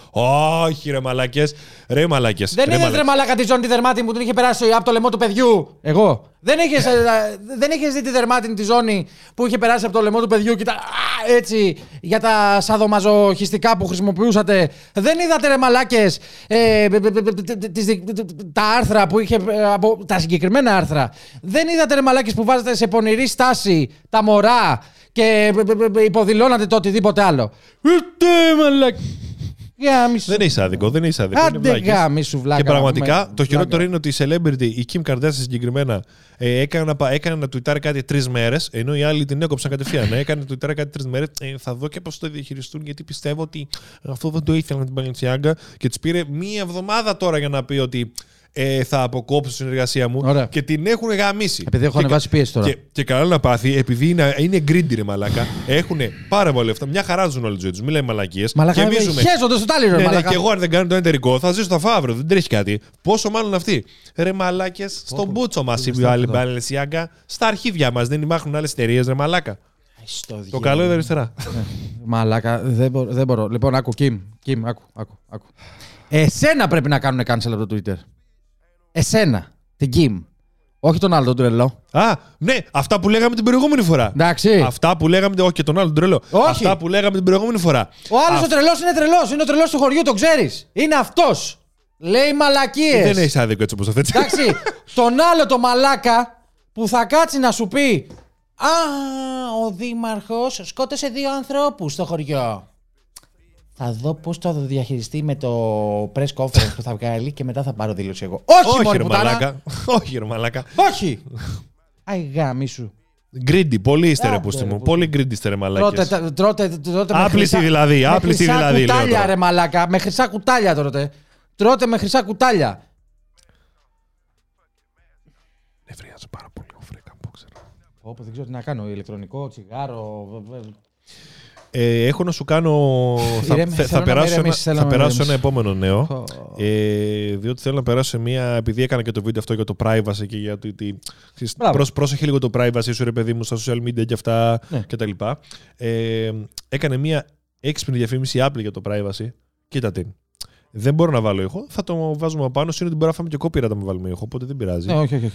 Όχι ρε μαλάκες. Δεν είδες ρε μαλάκα τη ζώνη τη δερμάτινη που την είχε περάσει από το λαιμό του παιδιού? Εγώ. Δεν έχεις δει τη δερμάτινη τη ζώνη που είχε περάσει από το λαιμό του παιδιού και τα, έτσι, για τα σαδομαζοχιστικά που χρησιμοποιούσατε? Δεν είδατε ρε μαλάκες τα άρθρα που είχε, τα συγκεκριμένα άρθρα? Δεν είδατε ρε μαλάκες που βάζατε σε πονηρή στάση τα μωρά και υποδηλώνατε το οτιδήποτε άλλο? Δεν είσαι άδικο. Άντε γάμισου βλάκα. Και πραγματικά το χειρότερο είναι ότι η celebrity, η Kim Kardashian συγκεκριμένα, έκανε να τουιτάρει κάτι 3 μέρες, ενώ οι άλλοι την έκοψαν κατευθείαν. Έκανε να τουιτάρει κάτι 3 μέρες. Θα δω και πώς το διαχειριστούν, γιατί πιστεύω ότι αυτό δεν το ήθελαν την Balenciaga και της πήρε 1 εβδομάδα τώρα για να πει ότι θα αποκόψω τη συνεργασία μου. Ωραία. Και την έχουν γαμίσει. Επειδή έχουν ανεβάσει πίεση τώρα. Και καλά να πάθει, επειδή είναι greedy ρε μαλάκα, έχουν πάρα πολλά λεφτά. Μια χαρά ζουν όλη τη ζωή του. Μιλάει μαλακίες. Μαλακά και εμεί. Χέζονται στο τάλι, ρε μαλάκα. Ναι, και εγώ αν δεν κάνω το εταιρικό θα ζήσω στα φαύρο. Δεν τρέχει κάτι. Πόσο μάλλον αυτοί. Ρε μαλάκες, στον μπούτσο μας είπε ο άλλη Balenciaga. Στα αρχίδια μας δεν υπάρχουν άλλες εταιρείες, ρε μαλάκα. Το καλό είναι αριστερά. Μαλάκα, δεν μπορώ. Λοιπόν, άκου, Kim, άκου. Εσένα πρέπει να κάνουν cancel από το Twitter. Εσένα, την Kim. Όχι τον άλλο τον τρελό. Ναι, αυτά που λέγαμε την προηγούμενη φορά. Εντάξει. Αυτά που λέγαμε. Όχι, και τον άλλο τον τρελό. Όχι. Αυτά που λέγαμε την προηγούμενη φορά. Ο άλλο ο τρελό είναι τρελό. Είναι ο τρελό του χωριού, τον ξέρει. Είναι αυτό. Λέει μαλακίες. Δεν έχει άδικο έτσι όπω το θέτει. Εντάξει. Τον άλλο το μαλάκα που θα κάτσει να σου πει ο δήμαρχος σκότωσε 2 ανθρώπους στο χωριό. Θα δω πώς το διαχειριστεί με το press conference που θα βγάλει και μετά θα πάρω δήλωση εγώ. Όχι ρε μαλάκα. Όχι ρε μαλάκα. Όχι. Αγάμι σου. Γκρίντι, πολύ είστε ρε πούστη μου. Πολύ γκρίντι είστε ρε μαλάκες. Τρώτε με χρυσά κουτάλια ρε μαλάκα. Με χρυσά κουτάλια τρώτε. Τρώτε με χρυσά κουτάλια. Νευριάζω πάρα πολύ ο Freak Unboxer. Όπου δεν ξέρω τι να κάνω. Ηλεκτρονικό, τσιγάρο. Έχω να σου κάνω. Θα περάσω ένα επόμενο νέο. Διότι θέλω να περάσω μια. Επειδή έκανα και το βίντεο αυτό για το privacy και για το. Πρόσεχε λίγο το privacy σου, ρε παιδί μου, στα social media και αυτά κτλ. Έκανε μια έξυπνη διαφήμιση Apple για το privacy. Κοίτα την. Δεν μπορώ να βάλω ήχο. Θα το βάζουμε απάνω. Σύντομα μπορώ να φάμε και κόπηρα να βάλουμε ήχο. Οπότε δεν πειράζει. Όχι.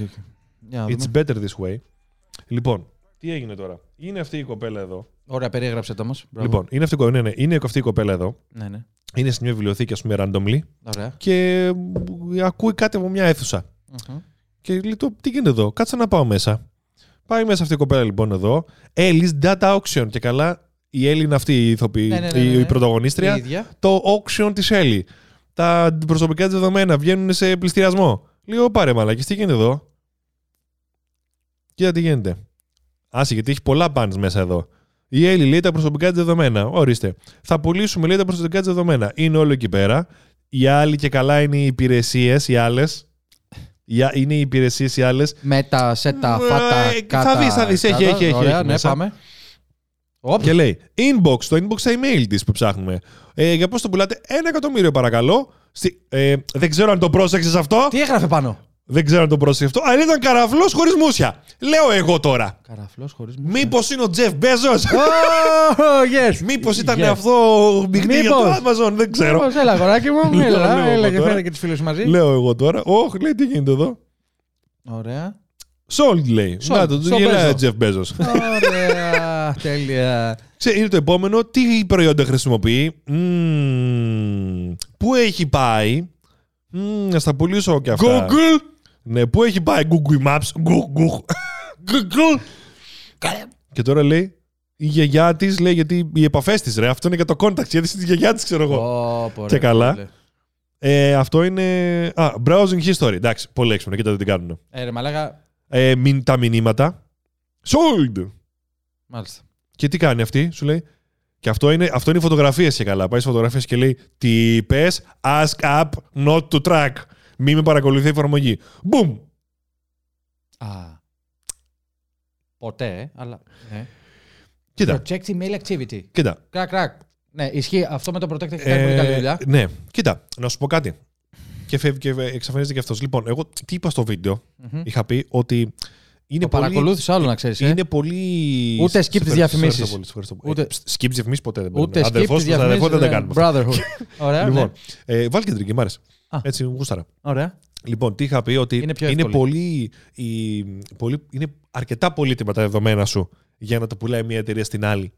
It's better this way. Λοιπόν, τι έγινε τώρα. Είναι αυτή η κοπέλα εδώ. Ωραία, περιέγραψε το όμως. Λοιπόν, είναι αυτή η κοπέλα εδώ. Ναι, ναι. Είναι σε μια βιβλιοθήκη, ας πούμε, randomly. Ωραία. Και ακούει κάτι από μια αίθουσα. Uh-huh. Και λέει, τι γίνεται εδώ, κάτσε να πάω μέσα. Πάει μέσα αυτή η κοπέλα λοιπόν εδώ. Έλλης Data Auction. Και καλά, η Έλλη είναι αυτή η ηθοποιή, η πρωταγωνίστρια. Το auction της Έλλη. Τα προσωπικά της δεδομένα βγαίνουν σε πληστηριασμό. Λέω, πάρε μαλακές, τι γίνεται εδώ. Κοίτα τι γίνεται. Άσε, γιατί έχει πολλά bands μέσα εδώ. Η Έλλη λέει τα προσωπικά της δεδομένα. Ορίστε. Θα πουλήσουμε, λέει, τα προσωπικά της δεδομένα. Είναι όλο εκεί πέρα. Οι άλλοι και καλά είναι οι υπηρεσίες, οι άλλες. Είναι οι υπηρεσίες, οι άλλες. Μέτα, σέτα, φάτα, κάτα. Θα δεις. Έχει. Ωραία, ναι, πάμε. Και λέει, inbox, το inbox τα email της που ψάχνουμε. Για πώς το πουλάτε, 1 εκατομμύριο παρακαλώ. Δεν ξέρω αν το πρόσεξες αυτό. Τι έγραφε πάνω. Δεν ξέρω αν το πρόσεχε αυτό, αλλά ήταν καραφλός χωρίς μουσια. Λέω εγώ τώρα. Καραφλός χωρίς μουσια. Μήπως είναι ο Jeff Bezos. Yes. Μήπως ήταν αυτό ο Bing για το Amazon, δεν ξέρω. Μήπως, έλα αγοράκι μου, έλα και φέρε και τις φίλες μαζί. Λέω εγώ τώρα. Όχι, λέει, τι γίνεται εδώ. Ωραία. Sold, λέει. Να το γελάει ο Jeff Bezos. Ωραία, τέλεια. Είναι το επόμενο, τι προϊόντα χρησιμοποιεί, πού έχει πάει. Να στα πουλήσω και αυτά. Google. Ναι, πού έχει πάει Google Maps. Google. Και τώρα λέει η γιαγιά της, λέει, γιατί οι επαφές της, ρε, αυτό είναι για το contact, γιατί τη γιαγιά της, ξέρω εγώ. Και καλά. Αυτό είναι... browsing history. Εντάξει, πολύ έξυπνο, κοίτα τι κάνουν. Ρε μαλάκα. Τα μηνύματα. Sold. Μάλιστα. Και τι κάνει αυτή, σου λέει. Και αυτό είναι οι φωτογραφίες και καλά. Πάει στις φωτογραφίες και λέει, τι είπες, ask up, not to track. Μη με παρακολουθεί η εφαρμογή. Boom. Ποτέ, αλλά... Ναι. Κοίτα. Protect email activity. Κοίτα. Κρακ. Ναι, ισχύει. Αυτό με το protect έχει κάνει πολύ καλή δουλειά. Ναι. Κοίτα, να σου πω κάτι. Και φεύγει και εξαφανίζεται και αυτός. Λοιπόν, εγώ τι είπα στο βίντεο. Mm-hmm. Είχα πει ότι... Είναι το παρακολούθησε άλλο, να ξέρεις. Είναι πολύ. Ούτε skip τις διαφημίσεις. Ούτε skip τις διαφημίσεις ποτέ δεν μπορούμε. Ούτε αδερφός τους αδερφός δεν τα κάνουμε. Brotherhood. Ωραία. Λοιπόν, ναι. Βάλ και τρίκη, μ' άρεσε. Έτσι, γούσταρα. Ωραία. Λοιπόν, τι είχα πει, ότι είναι αρκετά πολύτιμα τα δεδομένα σου για να τα πουλάει μια εταιρεία στην άλλη.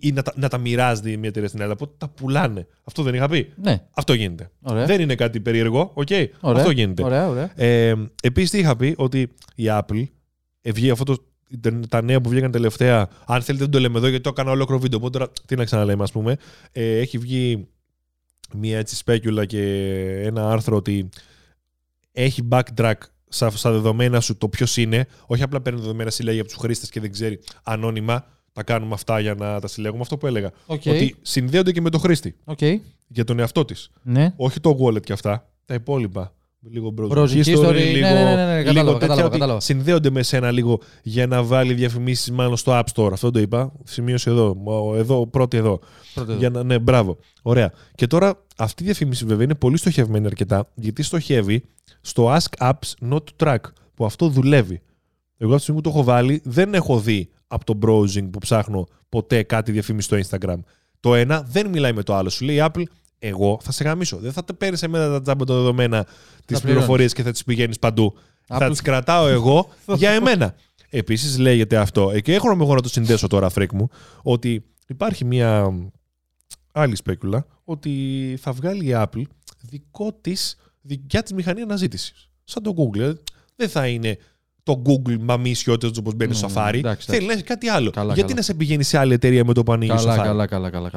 Ή να τα μοιράζει μια εταιρεία στην άλλη. Οπότε τα πουλάνε. Αυτό δεν είχα πει. Ναι. Αυτό γίνεται. Ωραία. Δεν είναι κάτι περίεργο. Okay. Αυτό γίνεται. Επίσης, τι είχα πει, ότι η Apple. Βγει αυτό τα νέα που βγήκαν τελευταία. Αν θέλετε, δεν το λέμε εδώ γιατί το έκανα ολόκληρο βίντεο. Οπότε τώρα τι να ξαναλέμε, ας πούμε. Έχει βγει μια έτσι σπέκιουλα και ένα άρθρο ότι έχει backtrack στα δεδομένα σου το ποιος είναι. Όχι απλά παίρνει δεδομένα, συλλέγει από τους χρήστες και δεν ξέρει ανώνυμα. Τα κάνουμε αυτά για να τα συλλέγουμε. Αυτό που έλεγα. Okay. Ότι συνδέονται και με τον χρήστη. Okay. Για τον εαυτό της. Ναι. Όχι το wallet και αυτά. Τα υπόλοιπα. Λίγο browsing history, λίγο τέτοια. Συνδέονται με σένα λίγο για να βάλει διαφημίσεις μάλλον στο App Store. Αυτό το είπα. Σημείωσε εδώ, πρώτη εδώ. Για να, ναι, μπράβο. Ωραία. Και τώρα αυτή η διαφήμιση βέβαια είναι πολύ στοχευμένη αρκετά, γιατί στοχεύει στο Ask Apps Not to Track, που αυτό δουλεύει. Εγώ αυτή τη στιγμή που το έχω βάλει, δεν έχω δει από το browsing που ψάχνω ποτέ κάτι διαφήμιση στο Instagram. Το ένα δεν μιλάει με το άλλο. Σου λέει Apple. Εγώ θα σε γαμίσω. Δεν θα παίρνεις εμένα τα τζάμπα τα δεδομένα, τις πληροφορίες και θα τις πηγαίνεις παντού. Apple. Θα τις κρατάω εγώ για εμένα. Επίσης λέγεται αυτό, και έχω εγώ να το συνδέσω τώρα, φρικ μου, ότι υπάρχει μια άλλη σπέκουλα ότι θα βγάλει η Apple δικιά της μηχανή αναζήτησης. Σαν το Google. Δεν θα είναι το Google μαμίσιο της όπως μπαίνει στο Safari. Θέλει να έχει κάτι άλλο. Γιατί να σε πηγαίνει σε άλλη εταιρεία με το που ανοίγει στο Safari. Καλά.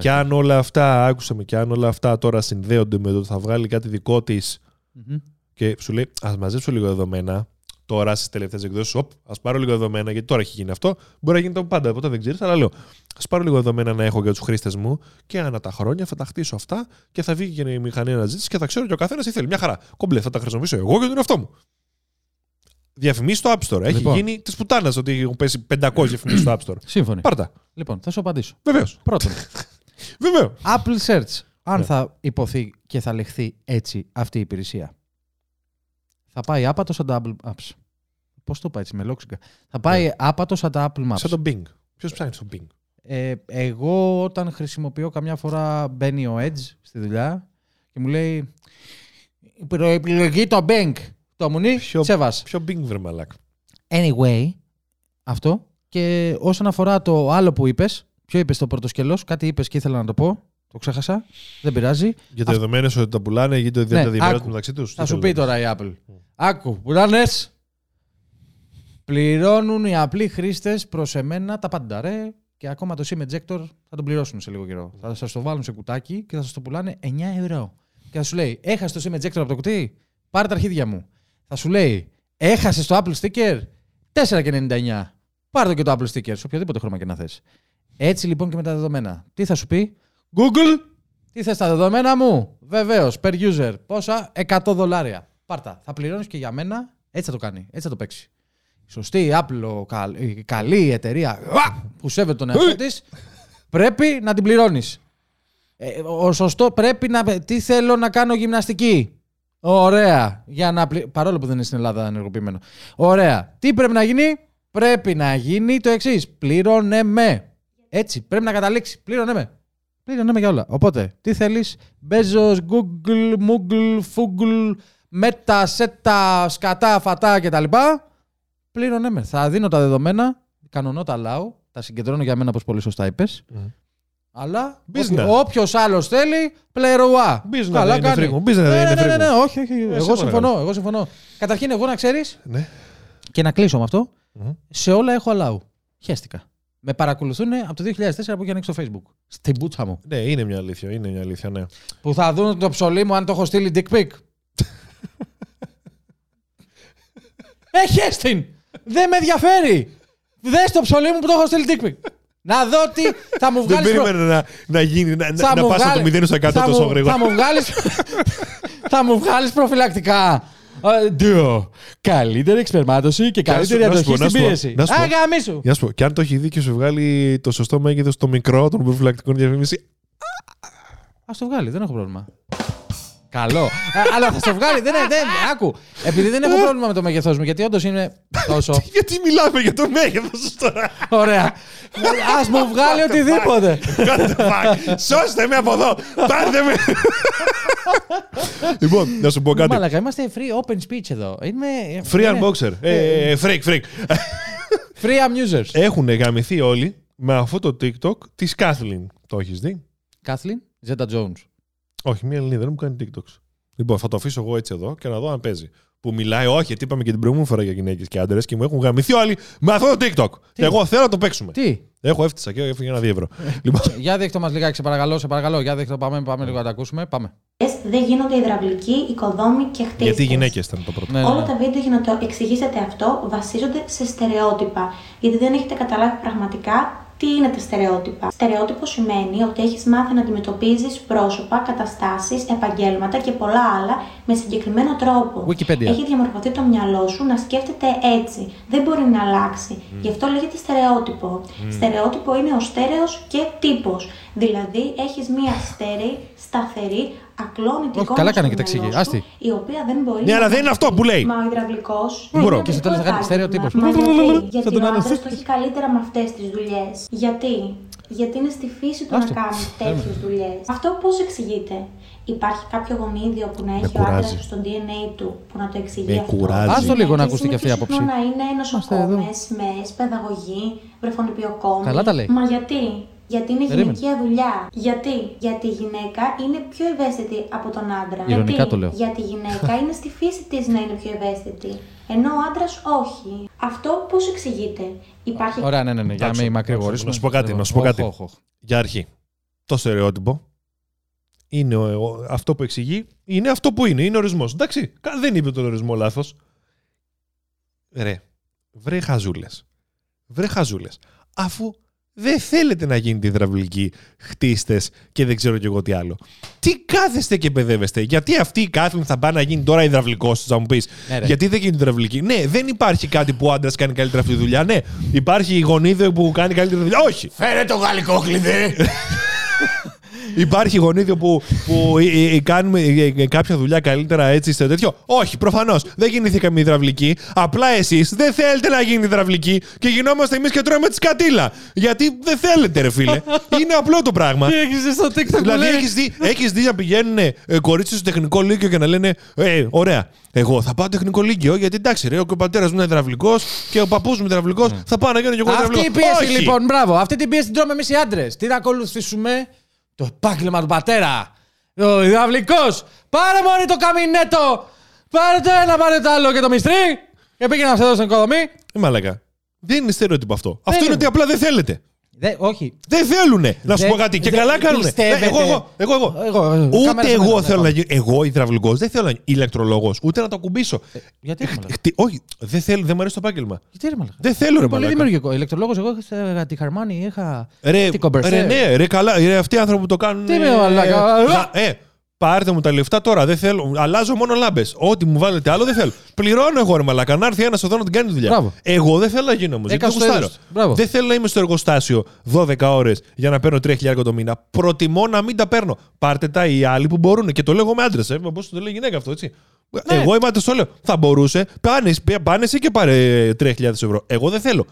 Και αν όλα αυτά, άκουσαμε, και αν όλα αυτά τώρα συνδέονται με το ότι θα βγάλει κάτι δικό της και σου λέει, ας μαζέψω λίγο δεδομένα. Τώρα στις τελευταίες εκδόσεις, ας πάρω λίγο δεδομένα, γιατί τώρα έχει γίνει αυτό. Μπορεί να γίνει το πάντα, ποτέ δεν ξέρεις, αλλά λέω, ας πάρω λίγο δεδομένα να έχω για τους χρήστες μου και ανά τα χρόνια θα τα χτίσω αυτά και θα βγει και η μηχανή αναζήτησης και θα ξέρω και ο καθένας τι θέλει. Μια χαρά. Κομπλέ, θα τα χρησιμοποιήσω εγώ για τον εαυτό μου. διαφημίσεις στο App Store. Λοιπόν. Έχει γίνει τη πουτάνα ότι έχουν πέσει 500 διαφημίσεις στο App Store. Σύμφωνοι. Πάρτα. Λοιπόν, θα σου απαντήσω. Βεβαίως. Πρώτον. Βεβαίως. Apple Search. Αν θα υποθεί και θα λεχθεί έτσι αυτή η υπηρεσία, θα πάει άπατο σαν τα Apple Maps. Πώς το πάει έτσι, με λόξιγκα. Θα πάει άπατο σαν τα Apple Maps. Σαν το Bing. Ποιος ψάχνει το Bing. Εγώ όταν χρησιμοποιώ καμιά φορά μπαίνει ο Edge στη δουλειά και μου λέει προεπιλογή το Bing. Το αμουνί, σεβάς. Ποιο Bing βρε μαλάκ. Anyway, αυτό. Και όσον αφορά το άλλο που είπες, ποιο είπες το πρώτο σκέλος, κάτι είπες και ήθελα να το πω. Το ξέχασα, δεν πειράζει. Για τα δεδομένα ότι τα πουλάνε, γιατί δεν τα διαβάζουν μεταξύ του. Θα σου πει τώρα η Apple. Άκου, πουλάνες. Πληρώνουν οι απλοί χρήστες προς εμένα τα πάντα. Ρε. Και ακόμα το SIM Ejector θα τον πληρώσουν σε λίγο καιρό. Θα σας το βάλουν σε κουτάκι και θα σας το πουλάνε 9 ευρώ. Και θα σου λέει: έχασε το SIM Ejector από το κουτί, πάρε τα αρχίδια μου. Θα σου λέει: έχασε το Apple Sticker, 4,99. Πάρε το και το Apple Sticker, σε οποιοδήποτε χρώμα και να θες. Έτσι λοιπόν και με τα δεδομένα. Τι θα σου πει, Google, τι θες τα δεδομένα μου. Βεβαίως, per user. Πόσα, $100. Πάρτα. Θα πληρώνεις και για μένα, έτσι θα το κάνει, έτσι θα το παίξει. Σωστή, Apple, καλή εταιρεία που σέβεται τον εαυτό της, πρέπει να την πληρώνεις. Σωστό, πρέπει να... Τι θέλω να κάνω γυμναστική. Ωραία. Για να παρόλο που δεν είναι στην Ελλάδα ενεργοποιημένο. Ωραία. Τι πρέπει να γίνει. Πρέπει να γίνει το εξής. Πλήρωνε με. Έτσι. Πρέπει να καταλήξει. Πλήρωνε με. Πλήρωνε με για όλα. Οπότε, τι θέλεις. Bezos, Google, Moogle, Foogle, Meta, Seta, σκατά, φατά κτλ. Πλήρωνε με. Θα δίνω τα δεδομένα, κανονώ τα λάου, τα συγκεντρώνω για μένα όπως πολύ σωστά είπες. Αλλά όποιος άλλος θέλει, πλερωά. Καλά κάνει. Ναι, όχι. Εγώ συμφωνώ. Καταρχήν, εγώ να ξέρεις και να κλείσω με αυτό, σε όλα έχω αλάου. Χαίστηκα. Με παρακολουθούν από το 2004 που είχε ανοίξει το Facebook. Στην πούτσα μου. Ναι, είναι μια αλήθεια. Που θα δουν το ψωλί μου αν το έχω στείλει dick pic. Έχεις την! Δεν με ενδιαφέρει! Δες το ψωλί μου που το έχω στείλει TikTok. Να δω τι θα μου βγάλεις... Δεν περίμενα να γίνει, να πας από το 0% τόσο γρήγορα. Θα μου βγάλεις προφυλακτικά. Δύο. Καλύτερη εξπερμάτωση και καλύτερη αντοχή στην πίεση. Αγαμί σου! Για να σου πω, και αν το έχει δει και σου βγάλει το σωστό μέγεθος το μικρό των προφυλακτικών διαφήμιση. Ας το βγάλει, δεν έχω πρόβλημα. Καλό. Αλλά θα στο βγάλει. Δεν. Άκου. Επειδή δεν έχω πρόβλημα με το μέγεθός μου, γιατί όντως είναι τόσο. Γιατί μιλάμε για το μέγεθος τώρα. Ωραία. Ας μου βγάλει οτιδήποτε. Σώστε με από εδώ. Πάρτε με. Λοιπόν, να σου πω κάτι. Μαλάκα, είμαστε free open speech εδώ. Free Unboxer. Freak. Free Amusers. Έχουν γαμηθεί όλοι με αυτό το TikTok της Κάθλιν. Το έχεις δει. Κάθλιν Zeta Jones. Όχι, μία Ελληνίδα μου κάνει TikToks. Λοιπόν, θα το αφήσω εγώ έτσι εδώ και να δω αν παίζει. Που μιλάει, όχι, γιατί είπαμε και την προηγούμενη φορά για γυναίκες και άντρες και μου έχουν γαμηθεί όλοι με αυτό το TikTok. Και εγώ θέλω να το παίξουμε. Τι. Έχω έφτιασα και έφυγε €1. Λοιπόν. Για δείχτω μας λιγάκι, σε παρακαλώ. Για δείχτω, πάμε λίγο να τα ακούσουμε. Πάμε. Δεν γίνονται υδραυλικοί, οικοδόμοι και χτίστες. Γιατί οι γυναίκες ήταν το πρώτο. Ναι. Όλα τα βίντεο για να το εξηγήσετε αυτό βασίζονται σε στερεότυπα. Γιατί δεν έχετε καταλάβει πραγματικά. Τι είναι τα στερεότυπα. Στερεότυπο σημαίνει ότι έχεις μάθει να αντιμετωπίζεις πρόσωπα, καταστάσεις, επαγγέλματα και πολλά άλλα με συγκεκριμένο τρόπο. Wikipedia. Έχει διαμορφωθεί το μυαλό σου να σκέφτεται έτσι. Δεν μπορεί να αλλάξει. Γι' αυτό λέγεται στερεότυπο. Στερεότυπο είναι ο στέρεος και τύπος. Δηλαδή έχεις μία στέρεη, σταθερή, ακλόνητη εικόνα στο μυαλό σου, η οποία δεν μπορεί να... αλλά δεν είναι αυτό που λέει. Μα ο υδραυλικός... Μπορώ. Και στο τέλος θα κάνει στερεότυπος. Γιατί ο άντρας το έχει καλύτερα με αυτές τις δουλειές. Γιατί είναι στη φύση του να κάνει τέτοιες δουλειές. Αυτό πώς εξηγείται. Υπάρχει κάποιο γονίδιο που να έχει ο άντρας στο DNA του που να το εξηγεί αυτό. Ας το λίγο να ακούστε και αυτή η άποψη. Να είναι νοσοκόμες, μες, παιδαγωγοί, βρεφονιπιοκόμοι. Καλά τα λέει. Μα γιατί. Γιατί είναι γυναικεία δουλειά. Γιατί η γυναίκα είναι πιο ευαίσθητη από τον άντρα. Ειρωνικά το λέω. Γιατί η γυναίκα είναι στη φύση της να είναι πιο ευαίσθητη. Ενώ ο άντρας όχι. Αυτό πώς εξηγείται. Υπάρχει... Ωραία, ναι. Για να μην μακρηγορήσουμε. Να σου πω κάτι. Για αρχή. Το στερεότυπο είναι αυτό που εξηγεί. Είναι αυτό που είναι. Είναι ορισμός. Εντάξει. Δεν είπε τον ορισμό λάθος. Βρε χαζούλες. Αφού Δεν θέλετε να γίνετε υδραυλικοί, χτίστες και δεν ξέρω κι εγώ τι άλλο. Τι κάθεστε και παιδεύεστε? Γιατί αυτοί οι κάθλοι θα πάνε να γίνει τώρα υδραυλικός, θα μου πεις. Ναι, γιατί δεν γίνουν υδραυλικοί? Ναι, δεν υπάρχει κάτι που ο άντρας κάνει καλύτερα αυτή τη δουλειά. Ναι, υπάρχει η γονίδιο που κάνει καλύτερη δουλειά. Όχι! Φέρε το γαλλικό κλειδί! Υπάρχει γονίδιο που κάνουμε κάποια δουλειά καλύτερα έτσι στο τέτοιο. Όχι, προφανώς. Δεν γεννήθηκαμε υδραυλικοί. Απλά εσείς δεν θέλετε να γίνει υδραυλικοί και γινόμαστε εμείς και τρώμε τη σκατήλα. Γιατί δεν θέλετε, ρε φίλε. Είναι απλό το πράγμα. Τι έχεις δει στο TikTok? Δηλαδή, έχεις δει να πηγαίνουν κορίτσια στο τεχνικό λύκειο και να λένε ωραία, εγώ θα πάω τεχνικό λύκειο γιατί εντάξει, ρε, ο πατέρας μου είναι υδραυλικός και ο παππούς μου υδραυλικός. Θα πάω να γίνω και εγώ υδραυλικός. Αυτή η πίεση λοιπόν, μπράβο. Αυτή την πίεση την τρώμε εμείς οι άντρες. Τι να ακολουθήσουμε? Το επάγγελμα του πατέρα. Ο υδραυλικός. Πάρε μόνοι το καμινέτο. Πάρε το ένα, πάρε το άλλο και το μυστρί. Και πήγαινε να σε δώσει την οικοδομή. Μαλάκα. Δεν είναι στερεότυπο αυτό. Αυτό είναι ότι απλά δεν θέλετε. Όχι. Δεν θέλουνε. Να σου πω κάτι. Και καλά κάνουνε. Εγώ. Ούτε εγώ θέλω να γίνω. Εγώ υδραυλικός. Δεν θέλω να γίνω ηλεκτρολόγος. Ούτε να το ακουμπήσω. Γιατί? Όχι. Δεν μου αρέσει το επάγγελμα. Γιατί? Δεν θέλω, ρε μαλάκα. Πολύ δημιουργικό. Ηλεκτρολόγος. Εγώ είχα τη Χαρμάνη. Είχα την Κομπερσέ. Ναι, ρε καλά. Αυτοί οι άνθρωποι που το κάνουν. Τι με μαλάκα. Πάρτε μου τα λεφτά τώρα. Δεν θέλω. Αλλάζω μόνο λάμπες. Ό,τι μου βάλετε άλλο δεν θέλω. Πληρώνω εγώ, ρε μαλάκα. Να έρθει ένας εδώ να την κάνει δουλειά. Μπράβο. Εγώ δεν θέλω να γίνω όμως. Δεν θέλω να είμαι στο εργοστάσιο 12 ώρες για να παίρνω 3.000 το μήνα. Προτιμώ να μην τα παίρνω. Πάρτε τα οι άλλοι που μπορούν. Και το λέγω με άντρες. Πώς το λέει γυναίκα αυτό, έτσι. Ναι. Εγώ είμαι άντρας, το λέω. Θα μπορούσε. Πάνε εσύ και πάρε 3.000 ευρώ. Εγώ δεν θέλω.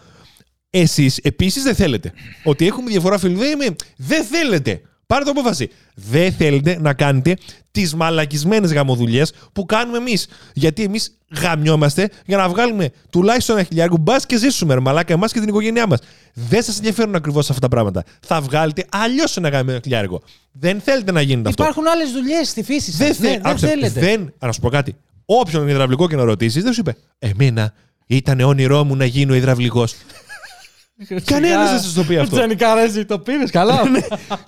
Εσείς επίσης δεν θέλετε. Ότι έχουμε διαφορά φίλοι. Δεν θέλετε. Πάρε το απόφαση. Δεν θέλετε να κάνετε τις μαλακισμένες γαμοδουλειές που κάνουμε εμείς. Γιατί εμείς γαμιόμαστε για να βγάλουμε τουλάχιστον ένα χιλιάρικο, μπας και ζήσουμε, ρε μαλάκα, εμάς και την οικογένειά μας. Δεν σας ενδιαφέρουν ακριβώς αυτά τα πράγματα. Θα βγάλετε αλλιώς ένα γαμμένο χιλιάρικο. Δεν θέλετε να γίνεται αυτό. Υπάρχουν άλλες δουλειές στη φύση σας. Δεν θέλετε. Να σου πω κάτι. Όποιον υδραυλικό και να ρωτήσεις, δεν σου είπε εμένα ήταν όνειρό μου να γίνω υδραυλικός. Κανένας δεν σας το πει αυτό. Τζανικαρέζι, το πήρες καλά.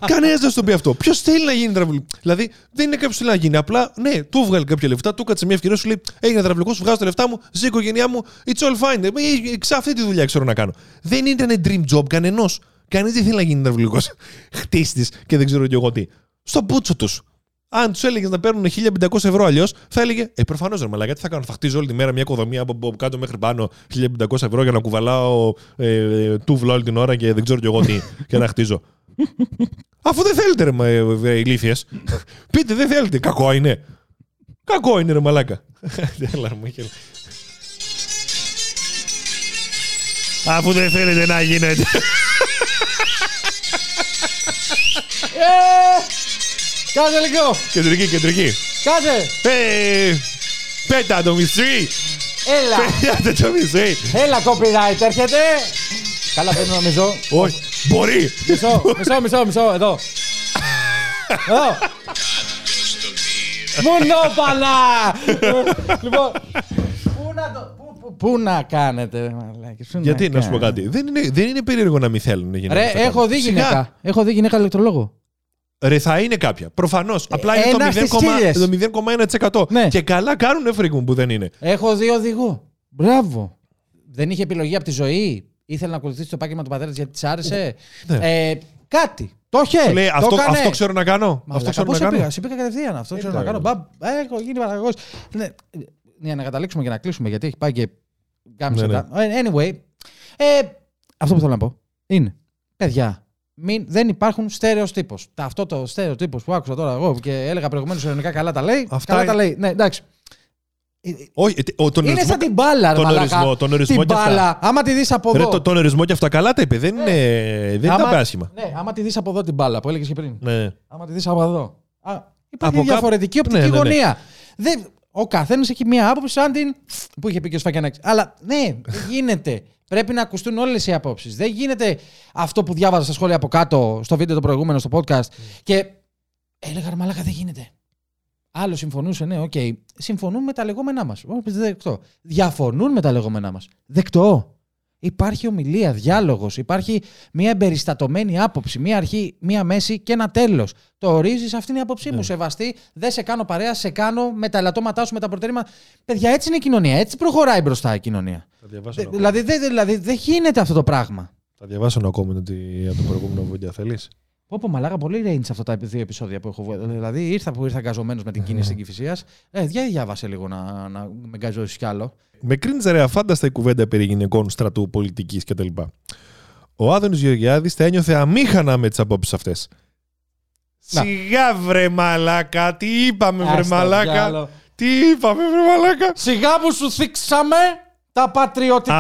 Κανένας δεν σας το πει αυτό. Ποιος θέλει να γίνει υδραυλικός? Δηλαδή δεν είναι κάποιος θέλει να γίνει. Απλά ναι, του βγάλει κάποια λεφτά, του κάτσε μια ευκαιρία, σου λέει έγινε υδραυλικός, βγάζω τα λεφτά μου, ζει η οικογένειά μου, it's all fine. Αυτή τη δουλειά ξέρω να κάνω. Δεν ήταν dream job κανενός. Κανείς δεν θέλει να γίνει υδραυλικός. Χτίστης και δεν ξέρω κι εγώ τι. Στο πούτσο τους. Αν τους έλεγες να παίρνουν 1.500 ευρώ αλλιώς, θα έλεγε προφανώς ρε μαλάκα, τι θα κάνω? Θα χτίζω όλη τη μέρα μια οικοδομή από κάτω μέχρι πάνω 1.500 ευρώ για να κουβαλάω τούβλα όλη την ώρα και δεν ξέρω κι εγώ τι και να χτίζω. Αφού δεν θέλετε, ρε ηλίθιες. Πείτε, δεν θέλετε. Κακό είναι. Κακό είναι, ρε μαλάκα. Αφού δεν θέλετε να γίνετε. Κάτσε λίγο! Κεντρική! Κάτσε! Πέτα το μισθή! Έλα, copyright, έρχεται! Καλά, πρέπει να μισώ. Όχι, μπορεί! Μισώ, εδώ! Μουνόπαλα! Λοιπόν, πού να κάνετε, μαλάκι. Γιατί να σου πω κάτι, δεν είναι περίεργο να μην θέλουν να γίνουν. Ρε, έχω δει γυναίκα ηλεκτρολόγο. Ρε, θα είναι κάποια. Προφανώς. Απλά είναι το 0,1%. Ναι. Και καλά κάνουνε, φρίκ μου, που δεν είναι. Έχω δει οδηγό. Μπράβο. Δεν είχε επιλογή από τη ζωή. Ήθελε να ακολουθήσει το επάγγελμα του πατέρα γιατί της άρεσε. Ναι. Κάτι. Το είχε. Λέει, αυτό ξέρω να κάνω. Σε πήγα κατευθείαν. Αυτό ξέρω να κάνω. Έχω γίνει παραγωγός. Ναι. Για να καταλήξουμε και να κλείσουμε γιατί έχει πάει και. Anyway. Αυτό που θέλω να πω είναι. Παιδιά. Δεν υπάρχουν στερεοτύπος. Αυτό το στερεοτύπος που άκουσα τώρα εγώ και έλεγα προηγουμένως ειρωνικά καλά τα λέει. Αυτά καλά τα λέει. Ναι, εντάξει. Όχι, είναι σαν την μπάλα, ρε μαλάκα. Την μπάλα, άμα τη δεις από εδώ. Τον ορισμό και αυτά καλά τα είπε. Δεν ήταν πάσχημα. Ναι, άμα τη δεις από εδώ την μπάλα που έλεγες και πριν. Άμα τη δεις από εδώ. Υπάρχει διαφορετική οπτική γωνία. Ο καθένας έχει μία άποψη σαν την. Που είχε πει και ο Σφακιανάκης. Αλλά ναι, δεν γίνεται. Πρέπει να ακουστούν όλες οι απόψεις. Δεν γίνεται αυτό που διάβαζα στα σχόλια από κάτω, στο βίντεο το προηγούμενο, στο podcast. Και έλεγα ρε μαλάκα, δεν γίνεται. Άλλο συμφωνούσε, ναι, οκ. Συμφωνούν με τα λεγόμενά μας. Δεκτό. Διαφωνούν με τα λεγόμενά μας. Δεκτό. Υπάρχει ομιλία, διάλογος. Υπάρχει μια εμπεριστατωμένη άποψη. Μια αρχή, μια μέση και ένα τέλος. Το ορίζεις, αυτή είναι η άποψή μου. Σεβαστή, δεν σε κάνω παρέα, σε κάνω με τα ελαττώματά σου, με τα προτερήματα. Παιδιά, έτσι είναι η κοινωνία. Έτσι προχωράει μπροστά η κοινωνία. Δηλαδή δεν γίνεται αυτό το πράγμα. Θα διαβάσω ένα comment από το προηγούμενο βίντεο, θέλεις. Πω, μαλάκα, πολύ range αυτά τα δύο επεισόδια που έχω βγάλει. Δηλαδή ήρθα γκαζωμένος με την κίνηση της Κηφισίας. Διάβασε λίγο να με γκαζώσεις κι άλλο. Με κρίνεις ρε αφάνταστα η κουβέντα περί γυναικών, στρατού, πολιτικής κτλ. Ο Άδωνης Γεωργιάδης θα ένιωθε αμήχανα με τις απόψεις αυτές. Σιγά βρε μαλάκα, τι είπαμε βρε μαλάκα. Σιγά που σου θίξαμε τα πατριωτικά.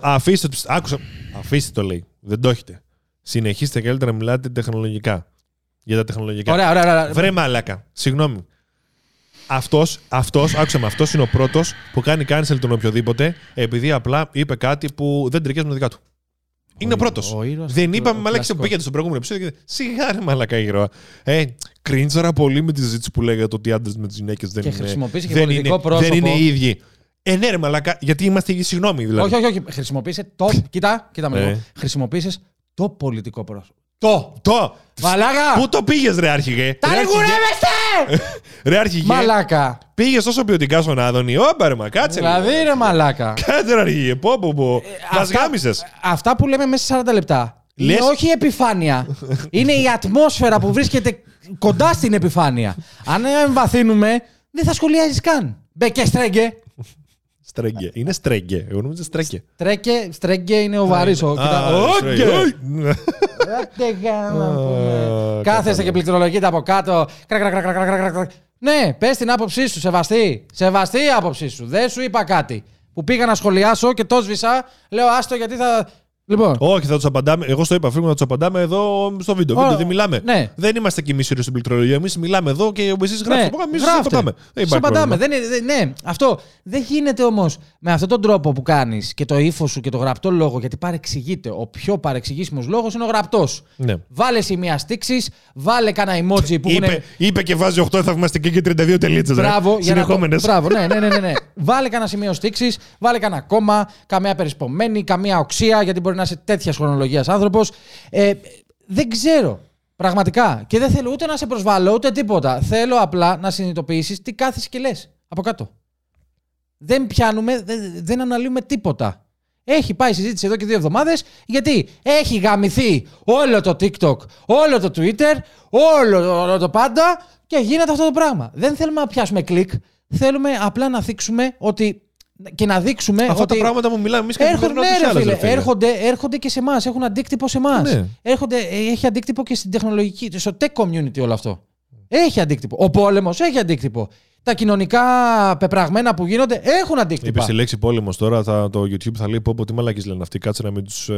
Αφήστε το. Άκουσα. Αφήστε το, λέει. Δεν το έχετε. Συνεχίστε καλύτερα να μιλάτε τεχνολογικά. Για τα τεχνολογικά. Ωραία. Βρε μαλάκα. Συγγνώμη. Αυτός, άκουσα με, αυτός είναι ο πρώτος που κάνει cancel τον οποιοδήποτε επειδή απλά είπε κάτι που δεν τρικιάζει με τα δικά του. Είναι ο πρώτος. Δεν είπαμε μαλάκα που πήγατε στο προηγούμενο επεισόδιο. Σιγά ρε μαλάκα ήρωα. Κρίντζαρα πολύ με τη συζήτηση που λέγατε ότι οι άντρες με τις γυναίκες δεν είναι. Και χρησιμοποίησε και πολιτικό πρόσωπο. Δεν είναι οι ίδιοι. Ναι, ρε μαλάκα, γιατί είμαστε ίδιοι, συγγνώμη δηλαδή. Όχι. Χρησιμοποίησε το. Κοίτα με λίγο. Χρησιμοποίησε το πολιτικό πρόσωπο. Το! Μαλάκα! Πού το πήγες, ρε Άρχηγε! Τα ρεγουρεύεστε! Ρε Άρχηγε! Μαλάκα! Πήγες τόσο ποιοτικά στον Άδωνη, όμπαρμα, κάτσε. Δηλαδή, ρε μαλάκα! Κάτσε, ρε Άρχηγε, πω. Μας γάμισες. Αυτά που λέμε μέσα σε 40 λεπτά. Λες... Είναι όχι η επιφάνεια. Είναι η ατμόσφαιρα που βρίσκεται κοντά στην επιφάνεια. Αν εμβαθύνουμε, δεν θα σχολιάζεις καν. Μπε και στρέγγε. Στρέγγε. Είναι στρέγγε. Εγώ νομίζω στρέγγε. Στρέγγε είναι ο βαρύς. Κάθεστε και πληκτρολογείτε από κάτω. Ναι, πες την άποψή σου, σεβαστή. Σεβαστή η άποψή σου. Δεν σου είπα κάτι. Που πήγα να σχολιάσω και το σβήσα. Λέω άστο γιατί θα... Λοιπόν. Όχι, θα τους απαντάμε. Εγώ στο είπα, φίλοι μου, να τους απαντάμε εδώ στο βίντεο. Δεν μιλάμε. Ναι. Δεν είμαστε κι εμείς στην πληκτρολογία. Εμείς μιλάμε εδώ και εσείς γράφετε. Εμείς σας απαντάμε. Δεν, αυτό δεν γίνεται όμως με αυτόν τον τρόπο που κάνεις και το ύφος σου και το γραπτό λόγο. Γιατί παρεξηγείται. Ο πιο παρεξηγήσιμος λόγος είναι ο γραπτός. Ναι. Βάλε σημεία στίξης, βάλε κανένα emoji που είναι. Είπε και βάζει 8 θαυμαστική και 32 τελίτσες. Μπράβο, ναι. Βάλε κανένα σημείο στίξης, βάλε κανένα κόμμα, καμία περισπομένη, καμία οξία γιατί να είσαι τέτοια χρονολογία άνθρωπος. Δεν ξέρω. Πραγματικά. Και δεν θέλω ούτε να σε προσβάλλω ούτε τίποτα. Θέλω απλά να συνειδητοποιήσεις τι κάθεσαι και λες από κάτω. Δεν πιάνουμε, δεν αναλύουμε τίποτα. Έχει πάει συζήτηση εδώ και 2 εβδομάδες γιατί έχει γαμηθεί όλο το TikTok, όλο το Twitter, όλο το πάντα και γίνεται αυτό το πράγμα. Δεν θέλουμε να πιάσουμε κλικ. Θέλουμε απλά να θίξουμε ότι. Και να δείξουμε αυτά ότι τα πράγματα που μιλάμε εμείς έρχονται και σε εμάς, έχουν αντίκτυπο σε εμάς. Ναι. Έχει αντίκτυπο και στην τεχνολογική, στο tech community όλο αυτό. Έχει αντίκτυπο. Ο πόλεμος έχει αντίκτυπο. Τα κοινωνικά πεπραγμένα που γίνονται έχουν αντίκτυπο. Είπες τη λέξη πόλεμος τώρα, το YouTube θα λέει πω τι μαλάκες λένε αυτοί, κάτσε να μην τους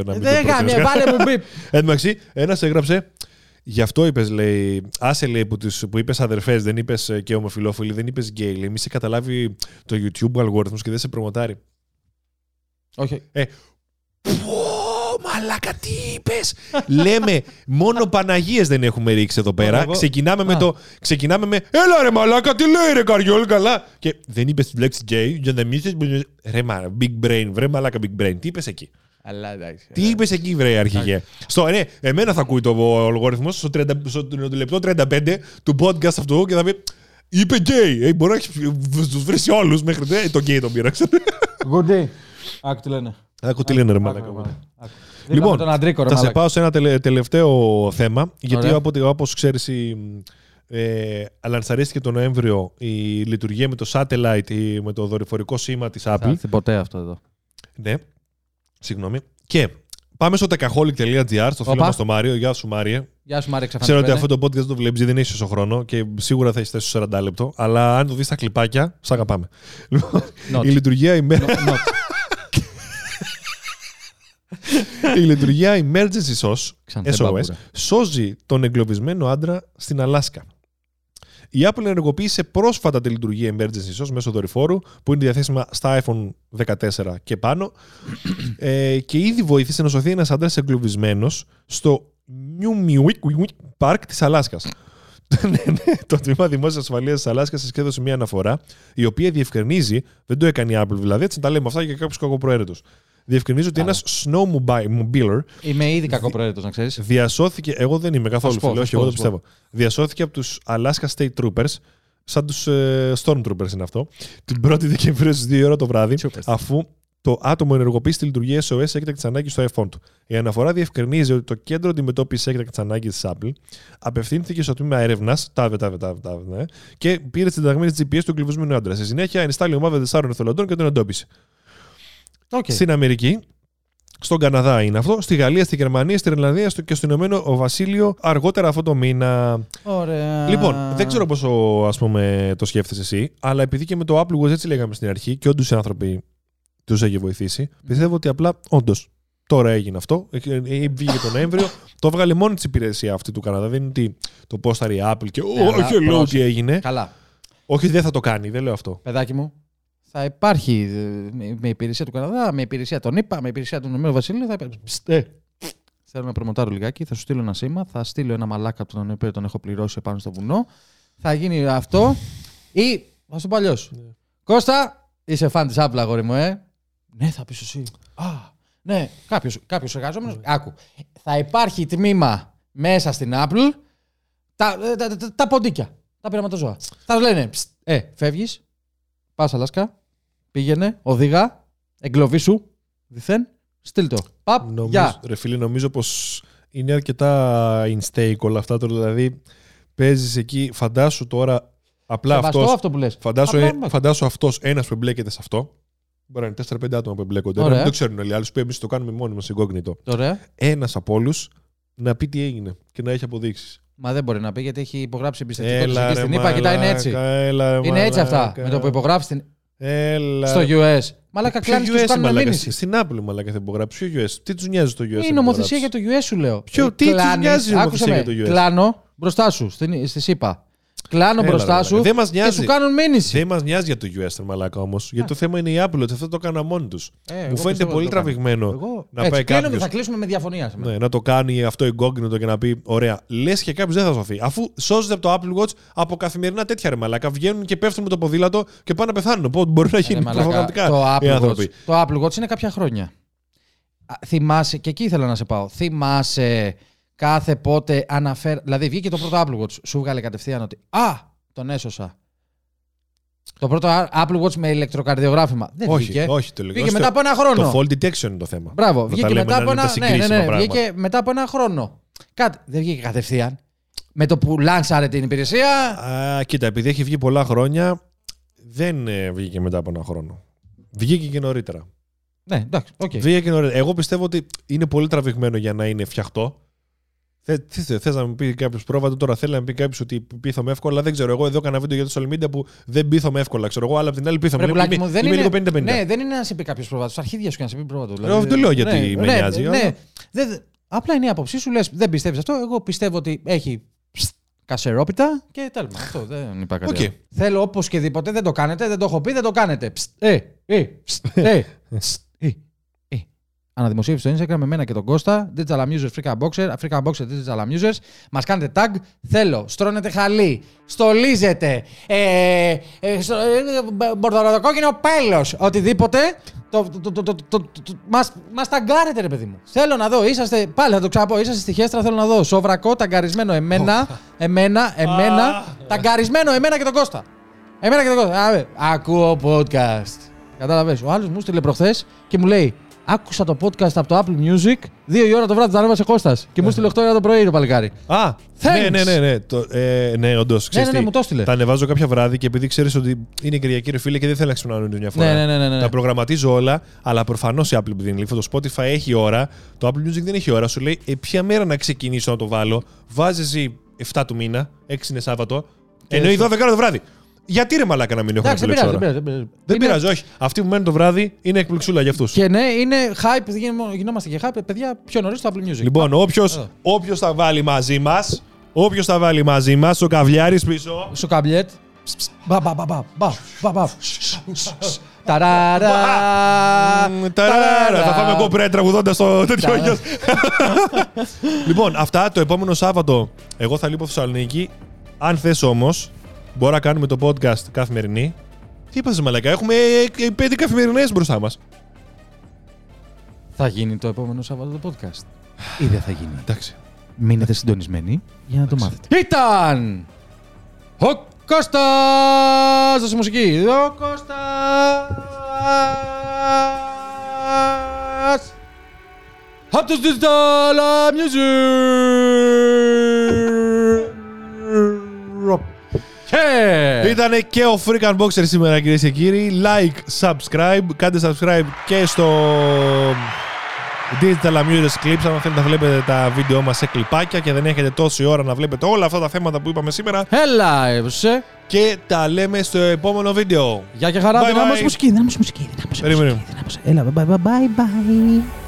βάλε μου μπιπ. Ένας έγραψε. Γι' αυτό είπες, λέει, άσε λέει που είπες αδερφές, δεν είπες και ομοφυλόφιλοι, δεν είπες γκέι. Λέει, μη σε καταλάβει το YouTube αλγόριθμος και δεν σε προμοτάρει. Όχι. Μαλάκα, τι είπες! Λέμε, μόνο Παναγίες δεν έχουμε ρίξει εδώ πέρα. Ξεκινάμε με έλα ρε μαλάκα, τι λέει ρε Καριόλ, καλά. Και δεν είπες τη λέξη γκέι, για να μην είσαι. Ρε big brain, βρε μαλάκα big brain, τι είπες εκεί. Τι είπες εκεί, βρε Αρχηγέ. Εμένα θα ακούει το αλγόριθμο στο λεπτό 35 του podcast αυτού και θα πει είπε γκέι. Μπορεί να τους βρει όλους μέχρι τώρα. Το γκέι τον πήραξε. Good day. Άκου τι λένε. Ρε μαλάκα. Λοιπόν, θα σε πάω σε ένα τελευταίο θέμα. Γιατί όπως ξέρεις, αλανσαρίστηκε τον Νοέμβριο η λειτουργία με το satellite, με το δορυφορικό σήμα της Apple. Δεν ποτέ αυτό εδώ. Ναι. Συγγνώμη. Και πάμε στο techaholic.gr, στο φίλο μας τον Μάριο. Γεια σου, Μάριε. Ξέρω ότι αυτό το podcast δεν το βλέπεις, δεν έχεις τόσο χρόνο και σίγουρα θα έχεις θέση στο 40 λεπτό. Αλλά αν το δεις στα κλιπάκια, σ' αγαπάμε. Η λειτουργία Emergency SOS σώζει τον εγκλωβισμένο άντρα στην Αλάσκα. Η Apple ενεργοποίησε πρόσφατα τη λειτουργία Emergency SOS μέσω δορυφόρου, που είναι διαθέσιμα στα iPhone 14 και πάνω, και ήδη βοήθησε να σωθεί ένας άντρας εγκλωβισμένος στο Νιουμιουίκ Πάρκ της Αλάσκας. Το Τμήμα Δημόσιας Ασφαλείας της Αλάσκας εξέδωσε μια αναφορά, η οποία διευκρινίζει, δεν το έκανε η Apple δηλαδή, έτσι τα λέμε αυτά για κάποιους κακοπροαίρετους. Διευκρινίζω ότι ένας snowmobiler. Είμαι ήδη κακοπροαίρετος, να ξέρεις. Διασώθηκε. Εγώ δεν είμαι καθόλου φιλό, εγώ το πιστεύω. Διασώθηκε από τους Alaska State Troopers, σαν τους Stormtroopers είναι αυτό, την 1η Δεκεμβρίου στις 2 η ώρα το βράδυ, αφού το άτομο ενεργοποιεί στη λειτουργία SOS έκτακτη ανάγκη στο iPhone του. Η αναφορά διευκρινίζει ότι το κέντρο αντιμετώπιση έκτακτη ανάγκη τη Apple απευθύνθηκε στο τμήμα έρευνα, και πήρε την ταγμένη GPS του εγκλωβισμένου άντρα. Στη συνέχεια, ενστάλλει ομάδα 4 εθελοντών και τον εντόπισε. Okay. Στην Αμερική, στον Καναδά είναι αυτό, στη Γαλλία, στη Γερμανία, στην Ιρλανδία και στο Ηνωμένο Βασίλειο αργότερα αυτό το μήνα. Ωραία. Λοιπόν, δεν ξέρω πόσο ας πούμε, το σκέφτεσαι εσύ, αλλά επειδή και με το Apple Watch έτσι λέγαμε στην αρχή και όντως οι άνθρωποι τους έχει βοηθήσει, πιστεύω ότι απλά όντως τώρα έγινε αυτό. Βγήκε τον Νοέμβριο, το έβγαλε μόνη της υπηρεσία αυτή του Καναδά. Δεν είναι ότι το πόσταρε η Apple και όχι, τι έγινε. Καλά. Όχι, δεν θα το κάνει, δεν λέω αυτό. Παιδάκι μου. Θα υπάρχει με υπηρεσία του Καναδά, με υπηρεσία των ΗΠΑ, με υπηρεσία του Ηνωμένου Βασιλείου. Θέλω να προμοτάρω λιγάκι, θα σου στείλω ένα σήμα, θα στείλω ένα μαλάκα από τον οποίο τον έχω πληρώσει πάνω στο βουνό. Θα γίνει αυτό. Ή θα σου πω αλλιώς. Κώστα, είσαι φαν της Apple, αγόρι μου, Ναι, θα πεις εσύ. Ναι, κάποιος εργαζόμενος. Άκου. Θα υπάρχει τμήμα μέσα στην Apple τα ποντίκια, τα πειραματοζώα. Θα λένε, φεύγεις. Πας Αλάσκα, πήγαινε, οδηγά, εγκλωβίσου, διθέν, στείλ το. Παπ, γεια. Ρε φίλε, νομίζω πως είναι αρκετά in stake όλα αυτά. Δηλαδή, παίζεις εκεί, φαντάσου τώρα, απλά φαντάσου αυτός ένας που εμπλέκεται σε αυτό. Μπορεί να είναι 4-5 άτομα που εμπλέκονται. Δεν το ξέρουν όλοι οι άλλους, που εμείς το κάνουμε μόνοι μας εγκόγνητο. Ένας από όλους να πει τι έγινε και να έχει αποδείξεις. Μα δεν μπορεί να πει γιατί έχει υπογράψει εμπιστευτικό στην ΗΠΑ. Κοιτά, είναι έτσι. Είναι έτσι αυτά. Με το που υπογράφει την. Στο US. Μαλάκα κλάνει και κάνουν μήνυση. Στην Apple, μαλάκα θα υπογράψει. Ποιο US. Τι του νοιάζει το US. Η νομοθεσία για το US σου λέω. Τι του νοιάζει η νομοθεσία για το US. Κλάνω μπροστά σου στη ΣΥΠΑ. Κλάνω μπροστά σου και σου κάνουν μήνυση. Δεν μα νοιάζει για το US, μαλάκα όμω. Γιατί το θέμα είναι η Apple, ότι αυτό το κάνουν μόνοι του. Μου φαίνεται πολύ τραβηγμένο να πάει κάποιο. Θα κλείσουμε με διαφωνία. Να το κάνει αυτό εγκόγνητο και να πει: Ωραία, λε και κάποιο δεν θα σωθεί. Αφού σώζεται από το Apple Watch από καθημερινά τέτοια ρε μαλάκα. Βγαίνουν και πέφτουν με το ποδήλατο και πάνε να πεθάνουν. Οπότε μπορεί να γίνει προφανατικά. Το Apple Watch είναι κάποια χρόνια. Θυμάσαι, και εκεί ήθελα να σε πάω. Θυμάσαι. Κάθε πότε αναφέρει. Δηλαδή, βγήκε το πρώτο Apple Watch. Σου βγάλε κατευθείαν ότι. Τον έσωσα. Το πρώτο Apple Watch με ηλεκτροκαρδιογράφημα. Δεν βγήκε. Όχι, το βγήκε μετά από ένα χρόνο. Το fall detection είναι το θέμα. Μπράβο. Βγήκε μετά από ένα χρόνο. Ναι. Βγήκε μετά από ένα χρόνο. Κάτι. Δεν βγήκε κατευθείαν. Με το που λάνσαρε την υπηρεσία. Κοίτα, επειδή έχει βγει πολλά χρόνια. Δεν βγήκε μετά από ένα χρόνο. Βγήκε και νωρίτερα. Ναι, εντάξει. Okay. Βγήκε και νωρίτερα. Εγώ πιστεύω ότι είναι πολύ τραβηγμένο για να είναι φτιαχτό. Θες να μου πει κάποιο πρόβατο, τώρα θέλει να πει κάποιο ότι πείθομαι εύκολα, αλλά δεν ξέρω. Εγώ εδώ έκανα βίντεο για το social media που δεν πείθομαι εύκολα, ξέρω εγώ, αλλά απ' την άλλη πείθομαι. Είμαι λίγο 50-50. Ναι, δεν είναι να σε πει κάποιο πρόβατο. Αρχίδια σου και να σε πει πρόβατο. Δεν το λέω γιατί με νοιάζει. Απλά είναι η άποψή σου, λες δεν πιστεύεις αυτό. Εγώ πιστεύω ότι έχει κασερόπιτα και τέλος. Αυτό δεν είπα κάτι. Θέλω οπωσδήποτε, δεν το κάνετε, δεν το έχω πει, δεν το κάνετε. Αναδημοσίευση στο Instagram με μένα και τον Κώστα. Digital Amusers, Freak Unboxer. Freak Unboxer, Digital Amusers. Μας κάνετε tag. Θέλω. Στρώνετε χαλί. Στολίζετε. Μπορδοροδοκόκκινο πέλος. Οτιδήποτε. Μας ταγκάρετε, ρε παιδί μου. Θέλω να δω. Είσαστε. Πάλι θα το ξαναπώ. Είσαστε στη χέστρα. Θέλω να δω. Σοβρακό, ταγκαρισμένο εμένα. Ταγκαρισμένο εμένα και τον Κώστα. Ακούω podcast. Κατάλαβες. Ο άλλος μου στείλε προχθές και μου λέει. Άκουσα το podcast από το Apple Music 2 η ώρα το βράδυ, τα ανέβασε Κώστας. Και μου στείλε 8 η ώρα το πρωί το παλικάρι. Ναι. Ναι, όντως. Ναι, μου το στείλε. Τα ανεβάζω κάποια βράδυ και επειδή ξέρεις ότι είναι Κυριακή, ρε φίλε, και δεν θέλω να ξυπνάω μια φορά. Ναι. Τα προγραμματίζω όλα, αλλά προφανώς η Apple που δίνει. Το Spotify έχει ώρα, το Apple Music δεν έχει ώρα. Σου λέει ποια μέρα να ξεκινήσω να το βάλω. Βάζεις 7 του μήνα, 6 είναι Σάββατο, ενώ οι 12 το βράδυ. Γιατί ρε μαλάκα να μην έχω επιλέξει ώρα. Δεν πειράζει, όχι. Αυτοί που μένουν το βράδυ είναι εκπληξούλα για αυτούς. Και ναι, είναι hype, γινόμαστε και hype. Παιδιά, πιο νωρίς το Apple Music. Λοιπόν, όποιος θα βάλει μαζί μας, ο καβλιάρης πίσω. Στο καβλιέτ. Ταράρα. Θα πάμε εγώ πρέ τραγουδώντας το τέτοιο. Λοιπόν, αυτά το επόμενο Σάββατο. Εγώ θα λείπω Θεσσαλονίκη. Αν θες όμως. Μπορώ να κάνουμε το podcast καθημερινή. Τι είπα, μαλακά, έχουμε 5 καθημερινές μπροστά μας. Θα γίνει το επόμενο Σάββατο το podcast. Ή δεν θα γίνει. Εντάξει. Μείνετε συντονισμένοι για να το μάθετε. Ήταν ο Κώστας! Δώσε μουσική. Ο Κώστας! από τους Digital Amusers. Yeah. Ήταν και ο Freak Unboxer σήμερα, κυρίες και κύριοι. Like, subscribe, κάντε subscribe και στο Digital Amusers Clips. Αν θέλετε να βλέπετε τα βίντεο μας σε κλιπάκια και δεν έχετε τόση ώρα να βλέπετε όλα αυτά τα θέματα που είπαμε σήμερα, έλα έψε. Και τα λέμε στο επόμενο βίντεο. Γεια και χαρά, δυνάμωση μουσική. Έλα, bye bye.